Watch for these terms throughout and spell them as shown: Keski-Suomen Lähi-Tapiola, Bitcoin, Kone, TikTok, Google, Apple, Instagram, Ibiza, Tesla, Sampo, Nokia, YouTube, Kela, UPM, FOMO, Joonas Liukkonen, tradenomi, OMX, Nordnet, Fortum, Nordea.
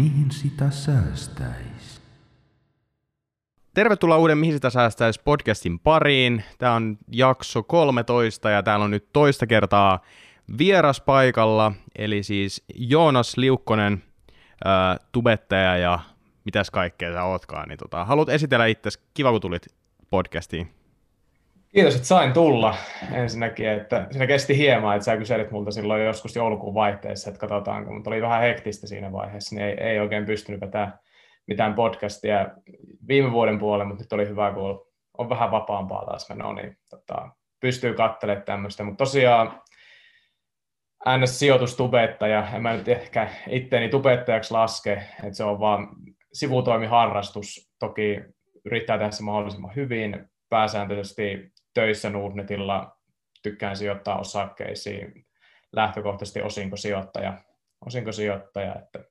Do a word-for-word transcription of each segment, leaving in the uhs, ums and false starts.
Mihin sitä säästäisi? Tervetuloa uuden Mihin sitä säästäisi podcastin pariin. Tämä on jakso kolmetoista ja täällä on nyt toista kertaa vieras paikalla. Eli siis Joonas Liukkonen, ää, tubettaja ja mitäs kaikkea sä ootkaan. Niin tota, haluat esitellä itsesi? Kiva kun tulit podcastiin. Kiitos, että sain tulla ensinnäkin, että siinä kesti hieman, että sä kyselit multa silloin joskus joulukuun vaihteessa, että katsotaanko, mutta oli vähän hektistä siinä vaiheessa, niin ei, ei oikein pystynyt vetämään mitään podcastia viime vuoden puolella, mutta nyt oli hyvä, kun on vähän vapaampaa taas menoa, niin tota, pystyy katselemaan tämmöistä, mutta tosiaan N S-sijoitustubettaja, en mä nyt ehkä itteeni tubettajaksi laske, että se on vaan sivutoimiharrastus, toki yrittää tehdä se mahdollisimman hyvin, pääsääntöisesti töissä Nordnetilla, tykkään sijoittaa osakkeisiin, lähtökohtaisesti osinkosijoittaja, osinkosijoittaja että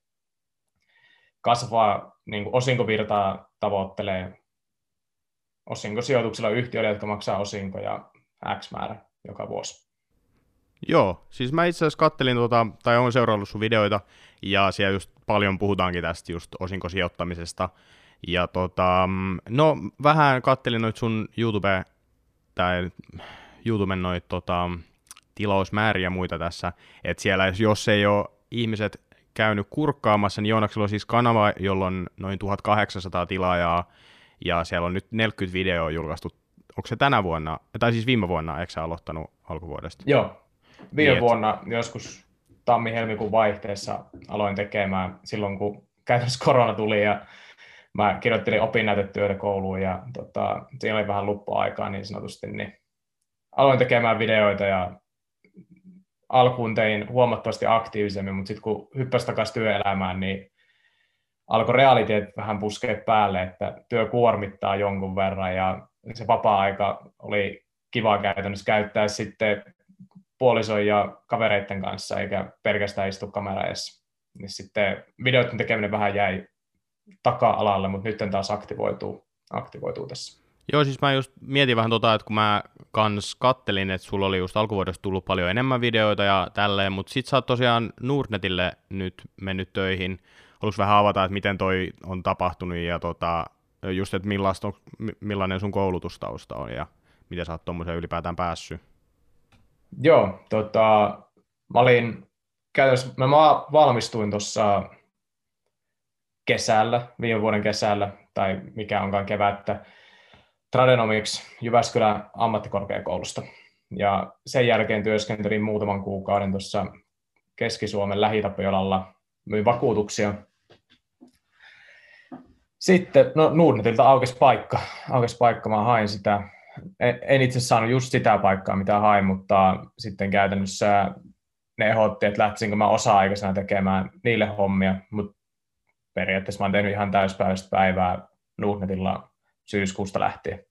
kasvaa, niin kuin osinkovirtaa tavoittelee osinkosijoituksilla yhtiöille, jotka maksaa osinkoja X määrä joka vuosi. Joo, siis mä itse asiassa kattelin, tuota, tai olen seurannut sun videoita, ja siellä just paljon puhutaankin tästä just osinkosijoittamisesta. Ja tota, no vähän kattelin noit sun YouTube, tai YouTuben noit tota, tilausmääriä ja muita tässä, että siellä jos ei ole ihmiset käynyt kurkkaamassa, niin Joonaksella on siis kanava, jolla on noin tuhatkahdeksansataa tilaajaa, ja siellä on nyt neljäkymmentä videoa julkaistu, onko se tänä vuonna, tai siis viime vuonna, eikö sä aloittanut alkuvuodesta? Joo, viime niin, vuonna et... joskus tammi-helmikuun vaihteessa aloin tekemään silloin, kun käytännössä korona tuli, ja mä kirjoittelin opinnäytetyötä kouluun ja tota, siinä oli vähän luppa-aikaa niin sanotusti, niin aloin tekemään videoita ja alkuun tein huomattavasti aktiivisemmin, mutta sitten kun hyppäsi takaisin työelämään, niin alkoi realiteet vähän puskea päälle, että työ kuormittaa jonkun verran ja se vapaa-aika oli kiva käytännössä käyttää sitten puolison ja kavereiden kanssa eikä pelkästään istu kamera edes. Niin sitten videoiden tekeminen vähän jäi taka-alalle, mutta nyt taas aktivoituu, aktivoituu tässä. Joo, siis mä just mietin vähän tota, että kun mä kans kattelin, että sulla oli just alkuvuodesta tullut paljon enemmän videoita ja tälleen, mutta sit sä oot tosiaan Nordnetille nyt mennyt töihin. Haluatko vähän avata, että miten toi on tapahtunut ja tota, just, että on, millainen sun koulutustausta on ja miten sä oot tommoseen ylipäätään päässyt? Joo, tota, mä olin käytössä, mä valmistuin tuossa kesällä, viime vuoden kesällä, tai mikä onkaan kevättä, tradenomiksi Jyväskylän ammattikorkeakoulusta. Ja sen jälkeen työskentelin muutaman kuukauden tuossa Keski-Suomen Lähi-Tapiolalla, myin vakuutuksia. Sitten, no Nordnetilta aukesi paikka, aukesi paikka, mä hain sitä. En itse saanut just sitä paikkaa, mitä hain, mutta sitten käytännössä ne ehdotti, että lähtisinkö mä osa-aikaisena tekemään niille hommia, mutta periaatteessa mä oon tehnyt ihan täyspäiväistä päivää Nordnetilla syyskuusta lähtien.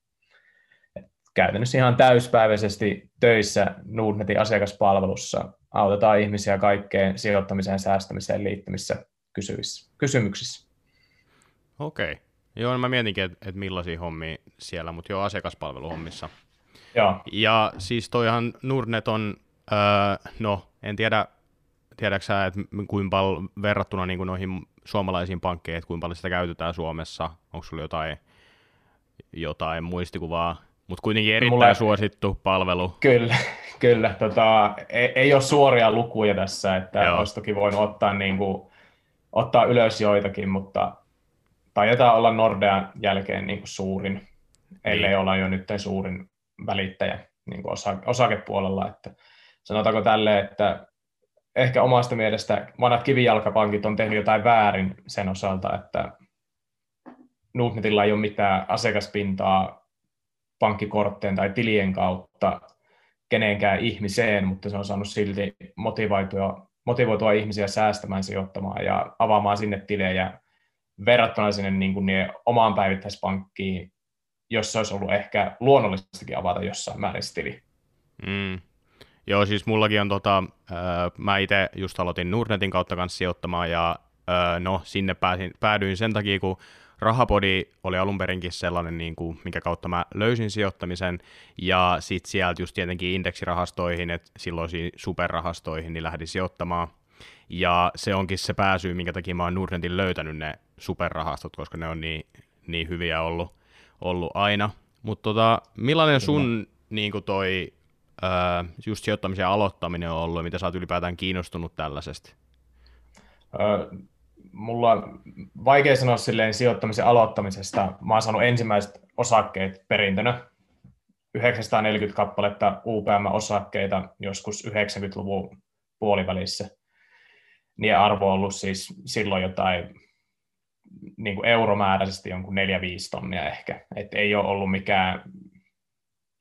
Käytännössä ihan täyspäiväisesti töissä Nordnetin asiakaspalvelussa autetaan ihmisiä kaikkeen sijoittamiseen, säästämiseen liittyvissä kysymyksissä. Okei. Okay. Joo, niin mä mietinkin, että et millaisia hommia siellä, mutta joo, asiakaspalveluhommissa. Joo. Ja siis toihan Nordnet on, öö, no en tiedä, tiedätkö sä, että kuinka paljon verrattuna niin kuin noihin suomalaisiin pankkeihin, että kuinka paljon sitä käytetään Suomessa, onko sulla jotain, jotain muistikuvaa, mutta kuitenkin erittäin Mulle... suosittu palvelu. Kyllä, kyllä. Tota, ei, ei ole suoria lukuja tässä, että Joo. olisi toki voinut ottaa, niin kuin, ottaa ylös joitakin, mutta taitaa olla Nordean jälkeen niin kuin suurin, ellei niin. olla jo nyt suurin välittäjä niin kuin osa, osakepuolella. Että sanotaanko tälle, että ehkä omasta mielestä vanhat kivijalkapankit on tehnyt jotain väärin sen osalta, että Nordnetilla ei ole mitään asiakaspintaa pankkikorttien tai tilien kautta kenenkään ihmiseen, mutta se on saanut silti motivoitua, motivoitua ihmisiä säästämään, sijoittamaan ja avaamaan sinne tilejä verrattuna sinne niin kuin niin omaan päivittäispankkiin, jossa olisi ollut ehkä luonnollistakin avata jossain määrin tili. Mm. Joo, siis mullakin on tota, öö, mä itse just aloitin Nordnetin kautta kanssa sijoittamaan ja öö, no sinne pääsin, päädyin sen takia, kun Rahapodi oli alunperinkin sellainen, niin kuin, minkä kautta mä löysin sijoittamisen ja sit sieltä just tietenkin indeksirahastoihin, että silloisiin superrahastoihin, niin lähdin sijoittamaan Ja se onkin se pääsyy, minkä takia mä oon Nordnetin löytänyt ne superrahastot, koska ne on niin, niin hyviä ollut, ollut aina. Mutta tota, millainen sun niin kuin toi, ää, just sijoittamisen aloittaminen on ollut, ja mitä sä oot ylipäätään kiinnostunut tällaisesta? Äh, mulla on vaikea sanoa silleen sijoittamisen aloittamisesta. Mä oon saanut ensimmäiset osakkeet perintönä. yhdeksänsataaneljäkymmentä kappaletta U P M-osakkeita joskus yhdeksänkymmentäluvun puolivälissä. Niiden arvo on ollut siis silloin jotain niin kuin euromääräisesti jonkun neljä viisi tonnia ehkä. Et ei ole ollut mikään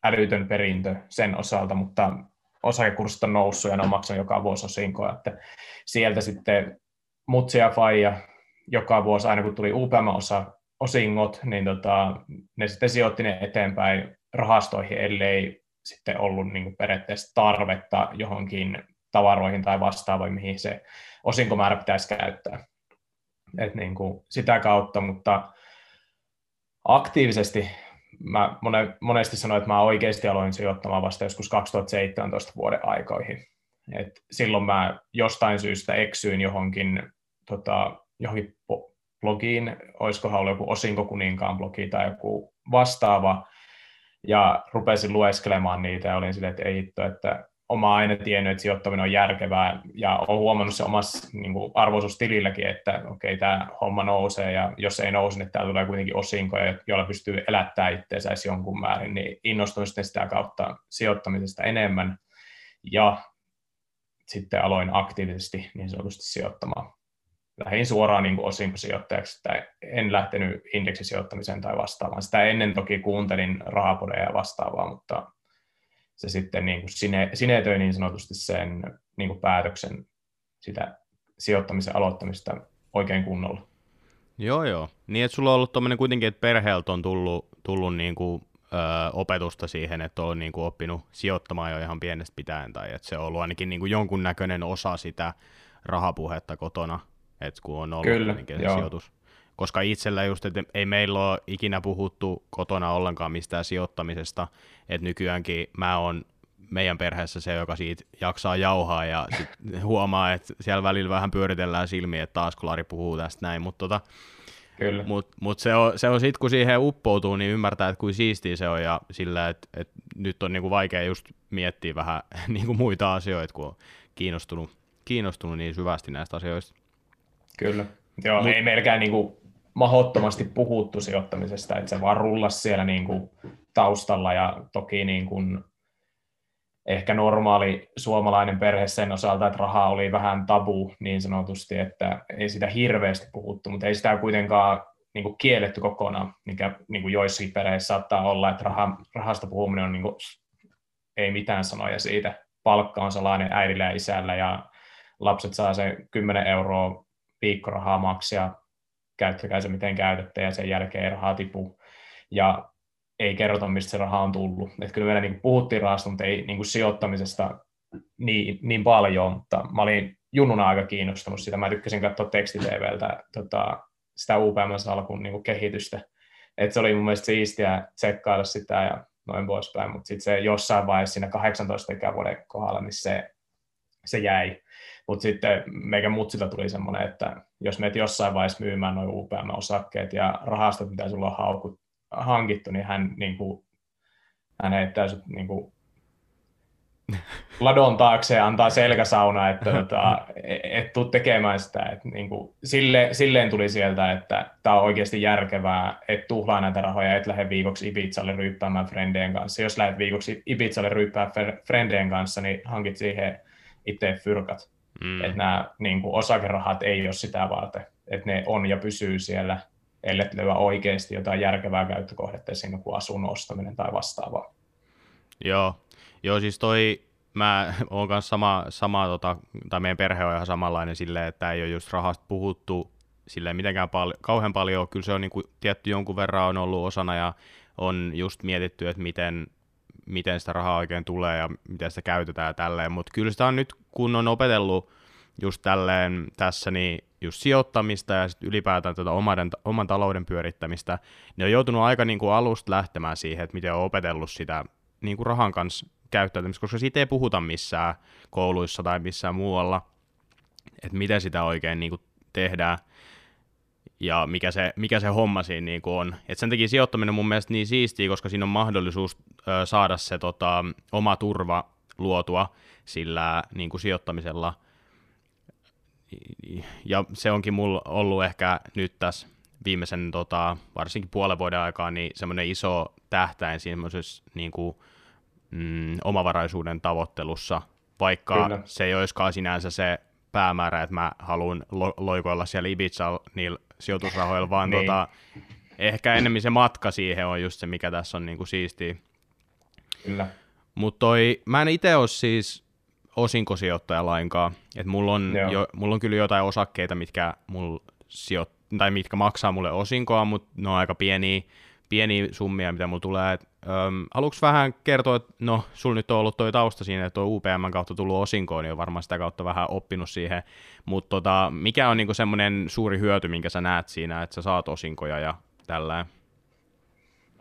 älytön perintö sen osalta, mutta osakekurssit on noussut ja ne on maksanut joka vuosi osinkoa. Että sieltä sitten mutsi ja faija joka vuosi, aina kun tuli U P M-osingot, niin tota, ne sitten sijoitti ne eteenpäin rahastoihin, ellei sitten ollut niin kuin periaatteessa tarvetta johonkin tavaroihin tai vastaavoihin, mihin se osinkomäärä pitäisi käyttää. Et niin kuin sitä kautta, mutta aktiivisesti mä monesti sanoin, että mä oikeasti aloin sijoittamaan vasta joskus kaksituhattaseitsemäntoista vuoden aikoihin. Et silloin mä jostain syystä eksyin johonkin, tota, johonkin blogiin, olisikohan ollut joku Osinkokuninkaan blogi tai joku vastaava, ja rupesin lueskelemaan niitä ja olin silleen, että ei hitto, että oma aina tiennyt, että sijoittaminen on järkevää, ja olen huomannut se omassa niin kuin arvoisuustililläkin, että okei, okay, tämä homma nousee, ja jos ei nouse, niin täällä tulee kuitenkin osinkoja, joilla pystyy elättämään itseensä jonkun määrin, niin innostuin sitten sitä kautta sijoittamisesta enemmän, ja sitten aloin aktiivisesti niin sanotusti sijoittamaan. Lähdin suoraan niin kuin osinkosijoittajaksi, että en lähtenyt indeksisijoittamiseen tai vastaavaan. Sitä ennen toki kuuntelin rahapodeja ja vastaavaa, mutta se sitten niin kuin sine, sinetöi niin sanotusti sen niin kuin päätöksen sitä sijoittamisen aloittamista oikein kunnolla. Joo, joo. Niin, että sulla on ollut tuommoinen kuitenkin, että perheeltä on tullut, tullut niin kuin, ö, opetusta siihen, että on niin kuin oppinut sijoittamaan jo ihan pienestä pitäen, tai että se on ollut ainakin niin kuin jonkunnäköinen osa sitä rahapuhetta kotona, että kun on ollut Kyllä, se sijoitus. Koska itsellä just, että ei meillä ole ikinä puhuttu kotona ollenkaan mistään sijoittamisesta, että nykyäänkin mä oon meidän perheessä se, joka siitä jaksaa jauhaa ja sit huomaa, että siellä välillä vähän pyöritellään silmiä, että taas kun Lari puhuu tästä näin, mutta tota, mut, mut se on, se on sitten kun siihen uppoutuu, niin ymmärtää, että kuin siistiä se on ja sillä, että, että nyt on niinku vaikea just miettiä vähän niinku muita asioita, kun on kiinnostunut, kiinnostunut niin syvästi näistä asioista. Kyllä. Joo, Mut... ei melkään niin kuin mahdottomasti puhuttu sijoittamisesta, että se vaan rullasi siellä niin kuin taustalla, ja toki niin kuin ehkä normaali suomalainen perhe sen osalta, että raha oli vähän tabu niin sanotusti, että ei sitä hirveästi puhuttu, mutta ei sitä kuitenkaan niin kuin kielletty kokonaan, mikä niin kuin joissakin perheissä saattaa olla, että raha, rahasta puhuminen on niin kuin, ei mitään sanoja siitä, palkka on salainen äidillä ja isällä ja lapset saa sen kymmenen euroa viikkorahaa maksia, käyttäkää se miten käytätte, ja sen jälkeen ei rahaa tipu, ja ei kerrota, mistä se raha on tullut. Et kyllä meillä niin puhuttiin rahasta, mutta ei niin sijoittamisesta niin, niin paljon, mutta mä olin junnuna aika kiinnostunut sitä. Mä tykkäsin katsoa tekstiteeveltä tota, sitä U P M-salkun niin kehitystä. Et se oli mun mielestä siistiä tsekkailla sitä ja noin poispäin, mutta sitten se jossain vaiheessa siinä kahdeksantoista ikävuoden kohdalla, niin se, se jäi. Mutta sitten meikä mutsilta tuli semmoinen, että jos menet jossain vaiheessa myymään nuo U P M-osakkeet ja rahastot, mitä sulla on haukut, hankittu, niin hän, niin kuin, hän heittää sut niin kuin ladon taakse ja antaa selkäsauna, että tota, et tuu tekemään sitä. Et, niin kuin, sille, silleen tuli sieltä, että tämä on oikeasti järkevää, et tuhlaa näitä rahoja, et lähde viikoksi Ibizalle ryyppäämään frendeen kanssa. Jos lähdet viikoksi Ibizalle ryyppäämään frendeen kanssa, niin hankit siihen itse fyrkat. Mm. Että nämä niin kuin osakerahat ei ole sitä varten, että ne on ja pysyy siellä, ellei löyä oikeasti jotain järkevää käyttökohdetta siinä kuin asunnon ostaminen tai vastaavaa. Joo, Joo siis toi, mä oon kanssa sama, sama tota, tai meidän perhe on ihan samanlainen silleen, että ei ole just rahasta puhuttu silleen mitenkään pal- kauhean paljon, kyllä se on niin kuin tietty jonkun verran on ollut osana ja on just mietitty, että miten miten sitä rahaa oikein tulee ja miten sitä käytetään ja tälleen, mutta kyllä sitä on nyt, kun on opetellut just tälleen tässä, niin just sijoittamista ja sit ylipäätään tätä oman, oman talouden pyörittämistä, niin on joutunut aika niin kuin alusta lähtemään siihen, että miten on opetellut sitä niin kuin rahan kanssa käyttäytymistä, koska siitä ei puhuta missään kouluissa tai missään muualla, että miten sitä oikein niin kuin tehdään ja mikä se, mikä se homma siinä niin kuin on. Et sen takia sijoittaminen on mun mielestä niin siistiä, koska siinä on mahdollisuus ö, saada se tota, oma turva luotua sillä niin kuin sijoittamisella. Ja se onkin mulla ollut ehkä nyt tässä viimeisen tota, varsinkin puolen vuoden aikaa niin semmoinen iso tähtäin semmoisessa niin kuin, mm, omavaraisuuden tavoittelussa, vaikka Kyllä. se ei olisikaan sinänsä se päämäärä, että mä haluan lo- loikoilla siellä Ibizalla niillä sijoitusrahoilla, vaan niin. tota, ehkä enemmän se matka siihen on just se, mikä tässä on niin kuin siistiä. Kyllä. Mut toi, mä en itse ole siis osinkosijoittaja lainkaan, että mulla on, jo, mulla on kyllä jotain osakkeita, mitkä, mul sijoit, tai mitkä maksaa mulle osinkoa, mutta ne on aika pieniä, pieniä summia, mitä mulla tulee. Et, äm, aluksi vähän kertoa, että no, sulla nyt on ollut toi tausta siinä, että tuo U P M kautta tullut osinkoon, niin on varmaan sitä kautta vähän oppinut siihen, mutta tota, mikä on niinku semmoinen suuri hyöty, minkä sä näet siinä, että sä saat osinkoja ja tällään?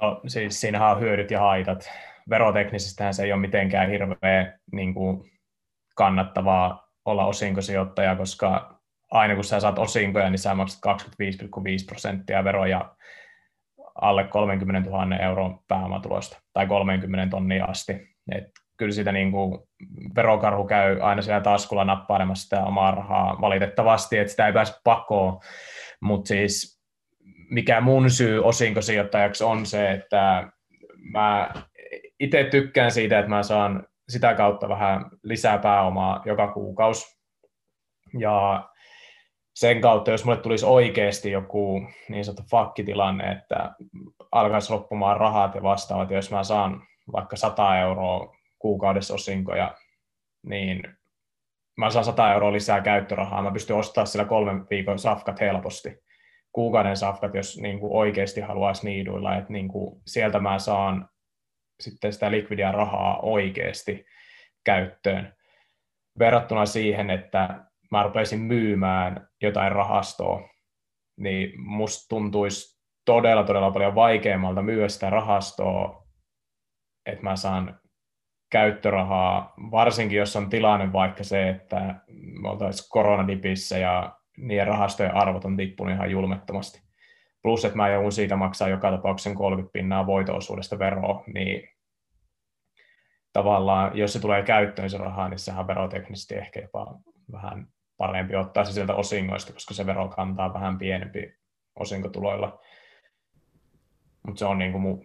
No siis siinähän on hyödyt ja haitat. Veroteknisesti se ei ole mitenkään hirveä niin kuin kannattavaa olla osinkosijoittaja, koska aina kun sä saat osinkoja, niin sä maksat kaksikymmentäviisi pilkku viisi prosenttia veroja alle kolmekymmentätuhatta euron pääomatuloista tai kolmekymmentä tonnia asti. Et kyllä sitä niin kuin verokarhu käy aina siellä taskulla nappailemassa sitä omaa rahaa valitettavasti, että sitä ei pääse pakoon, mutta siis mikä mun syy osinkosijoittajaksi on se, että mä itse tykkään siitä, että mä saan sitä kautta vähän lisää pääomaa joka kuukausi. Ja sen kautta, jos mulle tulisi oikeasti joku niin sanottu fakkitilanne, että alkaisi loppumaan rahat ja vastaavat, jos mä saan vaikka sata euroa kuukaudessa osinkoja, niin mä saan sata euroa lisää käyttörahaa. Mä pystyn ostamaan sillä kolmen viikon safkat helposti. Kuukauden safkat, jos niin kuin oikeasti haluaisi niiduilla, että niin kuin sieltä mä saan sitten sitä likvidia rahaa oikeasti käyttöön, verrattuna siihen, että mä rupeisin myymään jotain rahastoa, niin musta tuntuisi todella, todella paljon vaikeammalta myydä sitä rahastoa, että mä saan käyttörahaa, varsinkin jos on tilanne vaikka se, että me oltaisiin koronadipissä ja niiden rahastojen arvot on tippunut ihan julmettomasti. Plus, että mä joudun siitä maksaa joka tapauksen kolmekymmentä pinnaa voito-osuudesta veroa, niin tavallaan, jos se tulee käyttöön se rahaa, niin sehän on veroteknisesti ehkä jopa vähän parempi ottaa se sieltä osingoista, koska se vero kantaa vähän pienempi osinkotuloilla. Mutta se on niin kuin mun...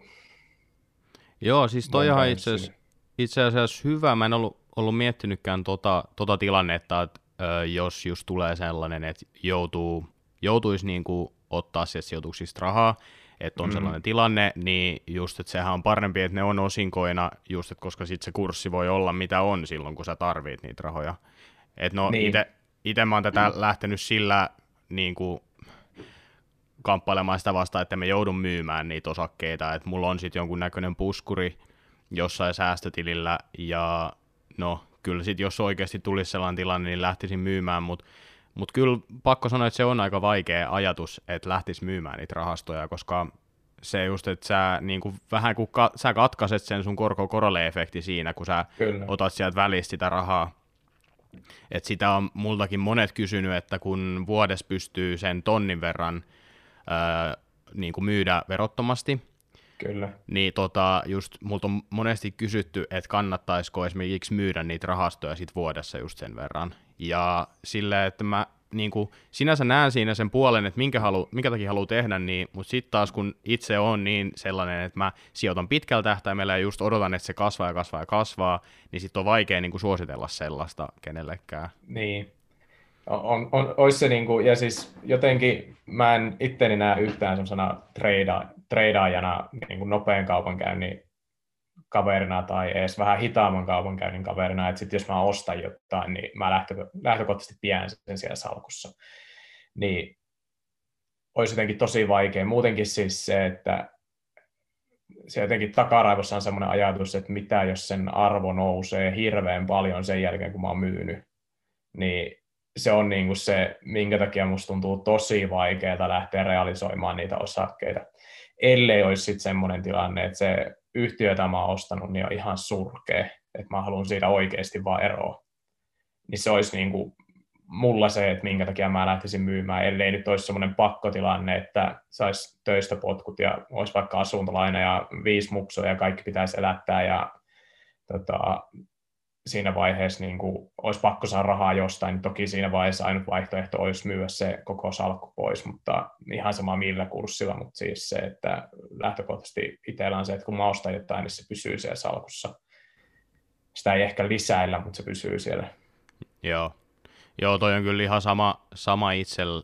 Joo, siis toihan itse asiassa, itse asiassa hyvä. Mä en ollut, ollut miettinytkään tota, tota tilannetta, että ö, jos just tulee sellainen, että joutuu, joutuisi niin kuin ottaa sieltä sijoituksista rahaa, että on mm-hmm. sellainen tilanne, niin just, että sehän on parempi, että ne on osinkoina, just, että koska sitten se kurssi voi olla mitä on silloin, kun sä tarvit niitä rahoja. Että no, niin. ite, ite mä oon tätä mm-hmm. lähtenyt sillä niin kuin kamppailemaan sitä vastaan, että me joudun myymään niitä osakkeita, että mulla on sitten jonkunnäköinen puskuri jossain säästötilillä, ja no, kyllä sitten jos oikeasti tulisi sellainen tilanne, niin lähtisin myymään, mutta Mutta kyllä pakko sanoa, että se on aika vaikea ajatus, että lähtisi myymään niitä rahastoja, koska se just, että sä niin kuin, vähän kun ka- sä katkaiset sen sun korko-korolle-efekti siinä, kun sä kyllä. otat sieltä välistä sitä rahaa. Et sitä on multakin monet kysynyt, että kun vuodessa pystyy sen tonnin verran ää, niin kuin myydä verottomasti, kyllä. niin tota, just multa on monesti kysytty, että kannattaisiko esimerkiksi myydä niitä rahastoja sit vuodessa just sen verran. Ja silleen, että mä niin kuin, sinänsä näen siinä sen puolen, että minkä, halu, minkä takia haluaa tehdä, niin, mutta sitten taas kun itse on niin sellainen, että mä sijoitan pitkällä tähtäimellä ja just odotan, että se kasvaa ja kasvaa ja kasvaa, niin sitten on vaikea niin kuin suositella sellaista kenellekään. Niin, on, on, olisi se niin kuin, ja siis jotenkin mä en itteni näe yhtään sellaisena treida, treidaajana niin kuin nopean kaupankäynnin kaverina tai edes vähän hitaamman kaupankäynnin kaverina, että sitten jos mä ostan jotain, niin mä lähtö, lähtökohtaisesti pidän sen siellä salkussa. Niin olisi jotenkin tosi vaikea. Muutenkin siis se, että se jotenkin takaraivossa on semmoinen ajatus, että mitä jos sen arvo nousee hirveän paljon sen jälkeen, kun mä oon myynyt, niin se on niin kuin se, minkä takia musta tuntuu tosi vaikeaa lähteä realisoimaan niitä osakkeita. Ellei olisi sitten semmoinen tilanne, että se yhtiö, jota mä oon ostanut, niin on ihan surkea, että mä haluan siitä oikeasti vaan eroa. Niin se olisi niin kuin mulla se, että minkä takia mä lähtisin myymään, ellei nyt olisi semmoinen pakkotilanne, että saisi töistä potkut ja olisi vaikka asuntolaina ja viisi muksoa ja kaikki pitäisi elättää ja tota, siinä vaiheessa niin kuin olisi pakko saada rahaa jostain, niin toki siinä vaiheessa ainut vaihtoehto olisi myydä se koko salkku pois, mutta ihan sama millä kurssilla, mutta siis se, että lähtökohtaisesti itsellä on se, että kun mä ostan jotain, niin se pysyy siellä salkussa. Sitä ei ehkä lisäillä, mutta se pysyy siellä. Joo. Joo, toi on kyllä ihan sama, sama itsellä,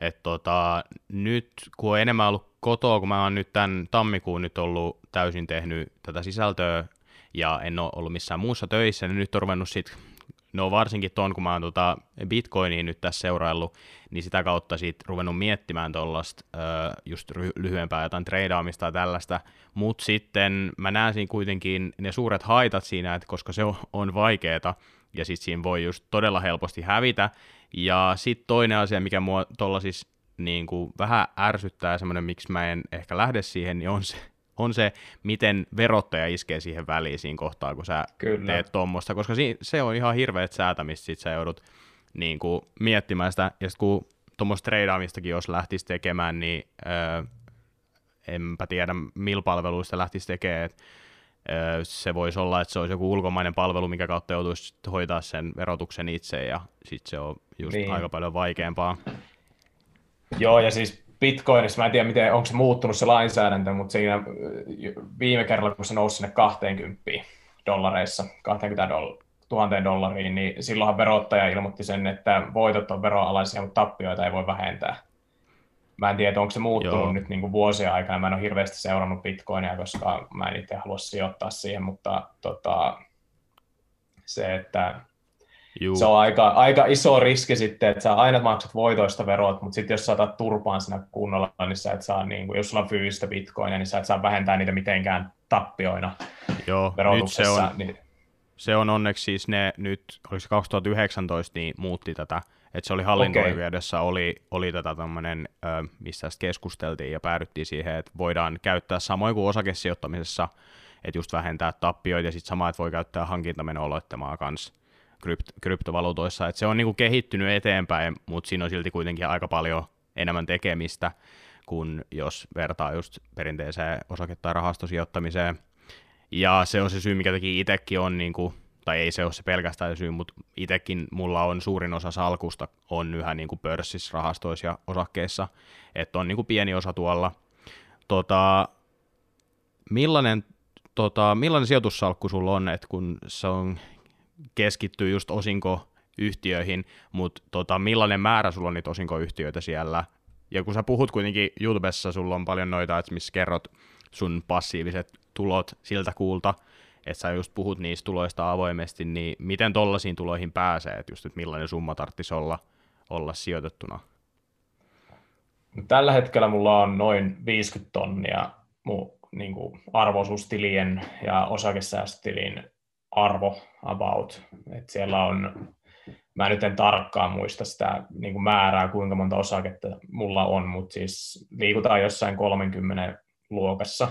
että tota, nyt kun on enemmän ollut kotoa, kun mä oon nyt tämän tammikuun nyt ollut täysin tehnyt tätä sisältöä ja en ole ollut missään muussa töissä, niin nyt on ruvennut sit, no varsinkin ton, kun mä oon tota Bitcoinia nyt tässä seuraillut, niin sitä kautta sit ruvennut miettimään tollaista äh, just lyhyempää jotain treidaamista ja tällaista, mutta sitten mä näen siinä kuitenkin ne suuret haitat siinä, että koska se on, on vaikeeta, ja sitten siinä voi just todella helposti hävitä. Ja sitten toinen asia, mikä mua tuolla siis niin kuin vähän ärsyttää, semmoinen, miksi mä en ehkä lähde siihen, niin on se, on se miten verottaja iskee siihen väliin siinä kohtaa, kun sä Kyllä. teet tuommoista. Koska si- se on ihan hirveät säätämistä, sit sä joudut niin kuin miettimään sitä. Ja sitten kun tuommoista treidaamistakin, jos lähtisi tekemään, niin öö, enpä tiedä, millä palveluista lähtisi tekemään. Se voisi olla, että se olisi joku ulkomainen palvelu, minkä kautta joutuisi hoitaa sen verotuksen itse, ja sitten se on just niin. aika paljon vaikeampaa. Joo, ja siis Bitcoinissa, mä en tiedä, miten, onko se muuttunut se lainsäädäntö, mutta siinä viime kerralla, kun se nousi sinne kaksikymmentä dollareissa, kaksikymmentätuhatta dollariin, niin silloinhan verottaja ilmoitti sen, että voitot on veroalaisia, mutta tappioita ei voi vähentää. Mä en tiedä, onko se muuttunut Joo. nyt niin kuin vuosien aikana. Mä en ole hirveästi seurannut Bitcoinia, koska mä en itse halua sijoittaa siihen, mutta tota, se, että Juu. se on aika, aika iso riski sitten, että sä aina maksat voitoista verot, mutta sitten jos sä otat turpaan siinä kunnolla, niin sä et saa, niin kuin, jos sulla on fyysistä Bitcoinia, niin sä et saa vähentää niitä mitenkään tappioina Joo. verotuksessa. Nyt se on, niin... se on onneksi siis ne nyt, oliko se kaksituhattayhdeksäntoista, niin muutti tätä. Että se oli hallinto-oikeudessa, okay. oli, oli tätä tämmöinen, mistä keskusteltiin ja päädyttiin siihen, että voidaan käyttää samoin kuin osakesijoittamisessa, että just vähentää tappioita ja sitten sama, että voi käyttää hankintameno-olettamaa kanssa krypt- kryptovaluutoissa. Että se on niinku kehittynyt eteenpäin, mutta siinä on silti kuitenkin aika paljon enemmän tekemistä, kuin jos vertaa just perinteiseen osake- tai rahastosijoittamiseen. Ja se on se syy, mikä takia itsekin on niinku... tai ei se ole se pelkästään syy, mutta itsekin mulla on suurin osa salkusta on yhä niin kuin pörssissä, rahastoissa ja osakkeissa, että on niin kuin pieni osa tuolla. Tota, millainen, tota, millainen sijoitussalkku sulla on, että kun se on, keskittyy just osinkoyhtiöihin, mutta tota, millainen määrä sulla on niitä osinkoyhtiöitä siellä? Ja kun sä puhut kuitenkin YouTubessa, sulla on paljon noita, että missä kerrot sun passiiviset tulot siltä kuulta, että sä just puhut niistä tuloista avoimesti, niin miten tollaisiin tuloihin pääsee, että just, että millainen summa tarvitsisi olla, olla sijoitettuna? Tällä hetkellä mulla on noin viisikymmentä tonnia mun niin kuin arvo-osuustilien ja osakesäästötilin arvo about. Et siellä on, mä nyt en tarkkaan muista sitä niin kuin määrää, kuinka monta osaketta mulla on, mutta siis liikutaan jossain kolmenkymmenen luokassa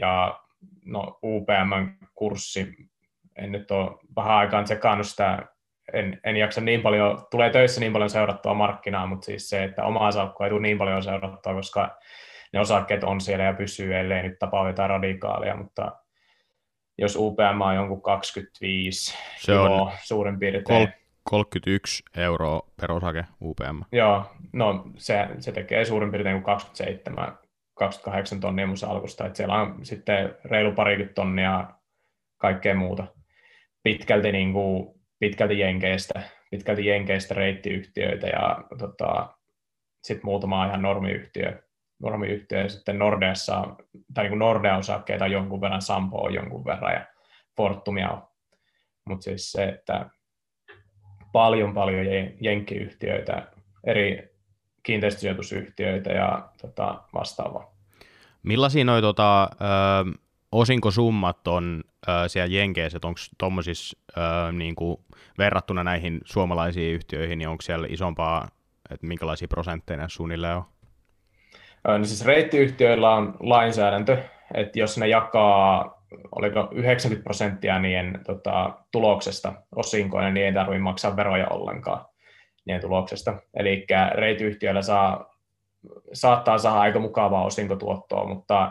ja no U P M-kurssi, en nyt ole vähän aikaan tsekannut sitä, en, en jaksa niin paljon, tulee töissä niin paljon seurattua markkinaa, mutta siis se, että omaa salkkua ei tule niin paljon seurattua, koska ne osakkeet on siellä ja pysyy, ellei nyt tapaa jotain radikaalia, mutta jos U P M on jonkun kaksikymmentäviisi se kiloa on suurin piirtein. Kol- kolmekymmentäyksi euroa per osake U P M. Joo, no se, se tekee suurin piirtein kuin kaksikymmentäseitsemän kaksikymmentäkahdeksan tonnia mun salkusta, että siellä on sitten reilu parikymmentä tonnia kaikkea muuta. Pitkälti, niin kuin, pitkälti, jenkeistä, pitkälti jenkeistä reittiyhtiöitä ja tota, sitten muutama ihan normiyhtiö. normiyhtiö. Ja sitten Nordeassa, tai niin Nordea-osakkeita on jonkun verran, Sampo on jonkun verran ja Fortumia on. Mutta siis se, että paljon paljon jenkkiyhtiöitä, eri kiinteistösijoitusyhtiöitä ja tota, vastaavaa. Millaisia noi tota, ö, osinkosummat on ö, siellä Jenkeissä, onko tuommoisissa niinku, verrattuna näihin suomalaisiin yhtiöihin, niin onko siellä isompaa, että minkälaisia prosentteja suunnilleen on? Ö, no siis reittiyhtiöillä on lainsäädäntö, että jos ne jakaa, oliko yhdeksänkymmentä prosenttia niiden tota, tuloksesta osinkoina, niin ei tarvitse maksaa veroja ollenkaan. niiden tuloksesta. Eli reit-yhtiöillä saa, saattaa saada aika mukavaa osinkotuottoa, mutta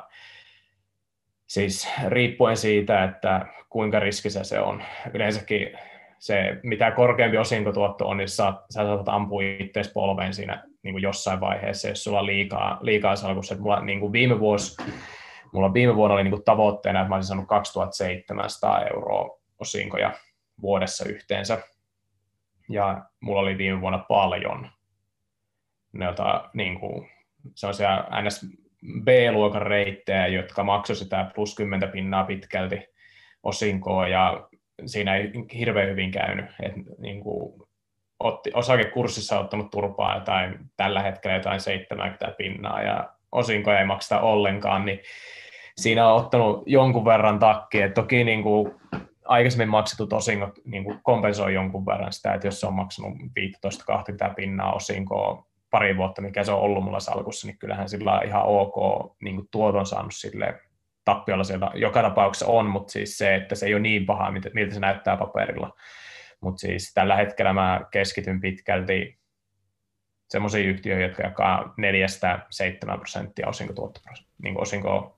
siis riippuen siitä, että kuinka riskisä se on. Yleensäkin se, mitä korkeampi osinkotuotto on, niin sä saatat ampua itseäsi polveen siinä niin kuin jossain vaiheessa, jos sulla on liikaa, liikaa salkussa. Mulla, niin kuin viime vuosi, mulla viime vuonna oli niin kuin tavoitteena, että mä olisin saanut kaksituhattaseitsemänsataa euroa osinkoja vuodessa yhteensä. Ja mulla oli viime vuonna paljon noita niin kuin sellaisia N S B-luokan reittejä, jotka maksoi sitä plus kymmenen pinnaa pitkälti osinkoa, ja siinä ei hirveän hyvin käynyt. Et niin kuin otti, osakekurssissa on ottanut turpaa jotain, tällä hetkellä jotain seitsemänkymmentä pinnaa, ja osinkoja ei makseta ollenkaan, niin siinä on ottanut jonkun verran takkiin. Et toki niin kuin aikaisemmin maksetut osingot niin kuin kompensoi jonkun verran sitä, että jos se on maksanut viisitoista kaksikymmentä pinnaa osinkoa pari vuotta, mikä se on ollut mulla salkussa, niin kyllähän sillä on ihan ok niin kuin tuoton saanut sille. Tappiolla siellä joka tapauksessa on, mutta siis se, että se ei ole niin paha, miltä se näyttää paperilla. Mutta siis tällä hetkellä mä keskityn pitkälti semmoisiin yhtiöihin, jotka jakaa neljästä seitsemään prosenttia niin osinko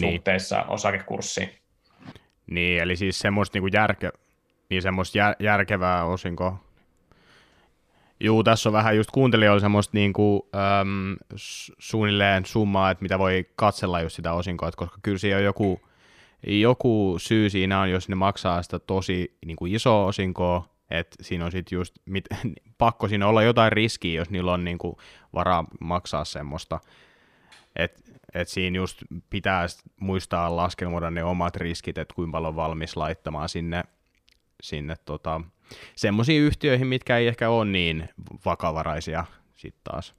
suhteessa niin osakekurssiin. Niin, eli siis semmoista niinku järke, niin semmoista jär, järkevää osinkoa. Juu, tässä on vähän just kuuntelijoilla semmoista niinku, äm, suunnilleen summaa, että mitä voi katsella just sitä osinkoa, että koska kyllä siinä on joku, joku syy siinä on, jos ne maksaa sitä tosi niinku isoa osinkoa, että siinä on sitten just mit, pakko siinä olla jotain riskiä, jos niillä on niinku varaa maksaa semmoista, että et siinä just pitää muistaa laskelmoida ne omat riskit, että kuinka paljon on valmis laittamaan sinne, sinne tota... semmoisiin yhtiöihin, mitkä ei ehkä ole niin vakavaraisia sitten taas.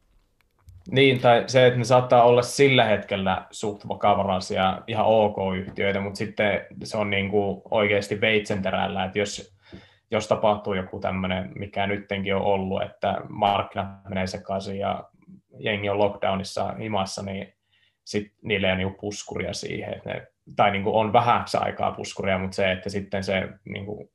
Niin, tai se, että ne saattaa olla sillä hetkellä suht vakavaraisia ihan ok-yhtiöitä, mutta sitten se on niinku oikeasti veitsenterällä, että jos, jos tapahtuu joku tämmöinen, mikä nyttenkin on ollut, että markkinat menee sekaisin ja jengi on lockdownissa himassa, niin sitten niillä ei ole niinku puskuria siihen, että ne, tai niinku on vähäksi aikaa puskuria, mutta se, että sitten se niinku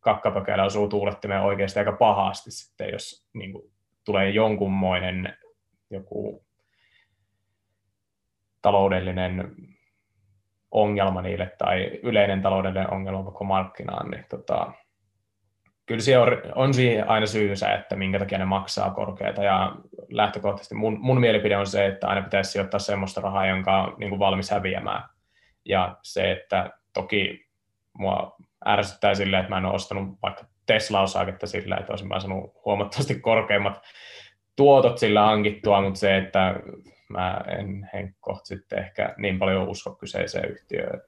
kakkapökeillä osuu tuulettimeen oikeasti aika pahasti sitten, jos niin kuin, tulee jonkunmoinen joku taloudellinen ongelma niille tai yleinen taloudellinen ongelma koko markkinaan, niin tota, kyllä siellä on, on siihen aina syynsä, että minkä takia ne maksaa korkeata, ja lähtökohtaisesti mun, mun mielipide on se, että aina pitäisi sijoittaa semmoista rahaa, jonka on niin kuin valmis häviämään, ja se, että toki mua ärsyttää sillä, että mä en ole ostanut vaikka Tesla-osaketta sillä, että olisin mä saanut huomattavasti korkeimmat tuotot sillä hankittua, mutta se, että mä en, en kohta sitten ehkä niin paljon usko kyseiseen yhtiöön,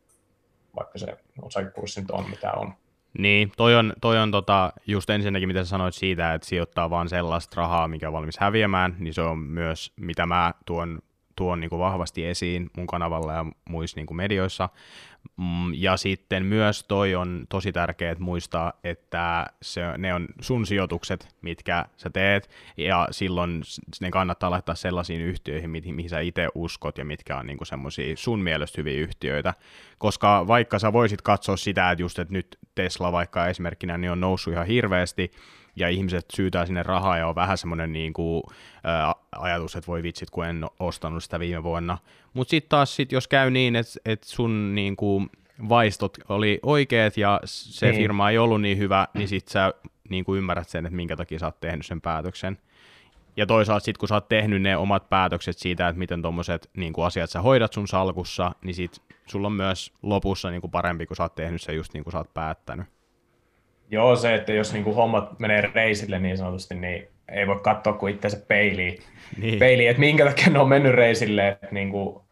vaikka se osakekurssi nyt on mitä on. Niin, toi on, toi on tota, just ensinnäkin mitä sä sanoit siitä, että sijoittaa vaan sellaista rahaa, mikä on valmis häviämään, niin se on myös mitä mä tuon tuon niin kuin vahvasti esiin mun kanavalla ja muissa niin kuin medioissa. Ja sitten myös toi on tosi tärkeää muistaa, että se, ne on sun sijoitukset, mitkä sä teet, ja silloin ne kannattaa laittaa sellaisiin yhtiöihin, mihin, mihin sä itse uskot, ja mitkä on niin kuin semmoisia sun mielestä hyviä yhtiöitä. Koska vaikka sä voisit katsoa sitä, että just että nyt Tesla vaikka esimerkkinä niin on noussut ihan hirveästi, ja ihmiset syytää sinne rahaa, ja on vähän semmoinen niin kuin, ää, ajatus, että voi vitsit, kun en ostanut sitä viime vuonna. Mutta sitten taas, sit, jos käy niin, että et sun niin kuin, vaistot oli oikeat, ja se niin firma ei ollut niin hyvä, niin sitten sä niin kuin ymmärrät sen, että minkä takia sä oot tehnyt sen päätöksen. Ja toisaalta sitten, kun sä oot tehnyt ne omat päätökset siitä, että miten tommoset niin kuin asiat sä hoidat sun salkussa, niin sitten sulla on myös lopussa niin kuin parempi, kun sä oot tehnyt se just niin kuin sä oot päättänyt. Joo, se, että jos niinku hommat menee reisille niin sanotusti, niin ei voi katsoa kuin itseänsä peiliin, niin. peiliin että minkä takia ne on mennyt reisille. Että niinku,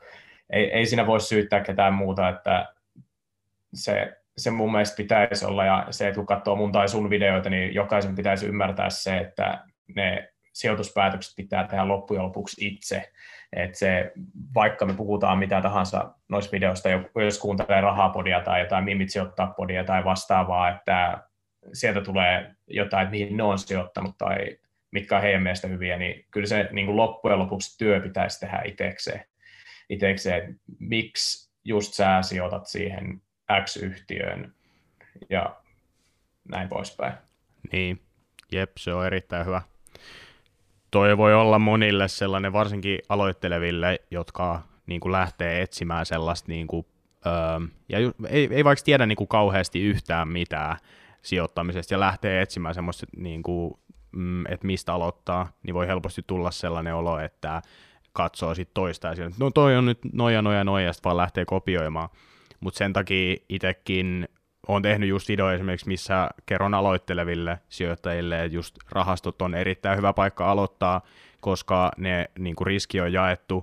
ei, ei siinä voi syyttää ketään muuta, että se, se mun mielestä pitäisi olla. Ja se, että kun katsoo mun tai sun videoita, niin jokaisen pitäisi ymmärtää se, että ne sijoituspäätökset pitää tehdä loppujen lopuksi itse. Että se, vaikka me puhutaan mitä tahansa noissa videoista, jos kuuntelee rahapodia tai jotain mimit sijoittaa podia tai vastaavaa, että sieltä tulee jotain, mihin ne on sijoittanut tai mitkä on heidän mielestä hyviä, niin kyllä se niin kuin loppujen lopuksi työ pitäisi tehdä itsekseen, itsekseen. Miksi just sä sijoitat siihen X-yhtiöön ja näin poispäin. Niin, Jep, se on erittäin hyvä. Toi voi olla monille sellainen, varsinkin aloitteleville, jotka niin kuin lähtee etsimään sellaista, niin kuin, öö, ja ju, ei, ei vaikka tiedä niin kuin kauheasti yhtään mitään sijoittamisesta, ja lähtee etsimään semmoista, niin kuin, mm, että mistä aloittaa, niin voi helposti tulla sellainen olo, että katsoo sitten toista, ja sillä, no toi on nyt noja, noja, noja, ja sitten vaan lähtee kopioimaan. Mutta sen takia itsekin olen tehnyt just video esimerkiksi, missä kerron aloitteleville sijoittajille, että just rahastot on erittäin hyvä paikka aloittaa, koska ne niinku, riski on jaettu,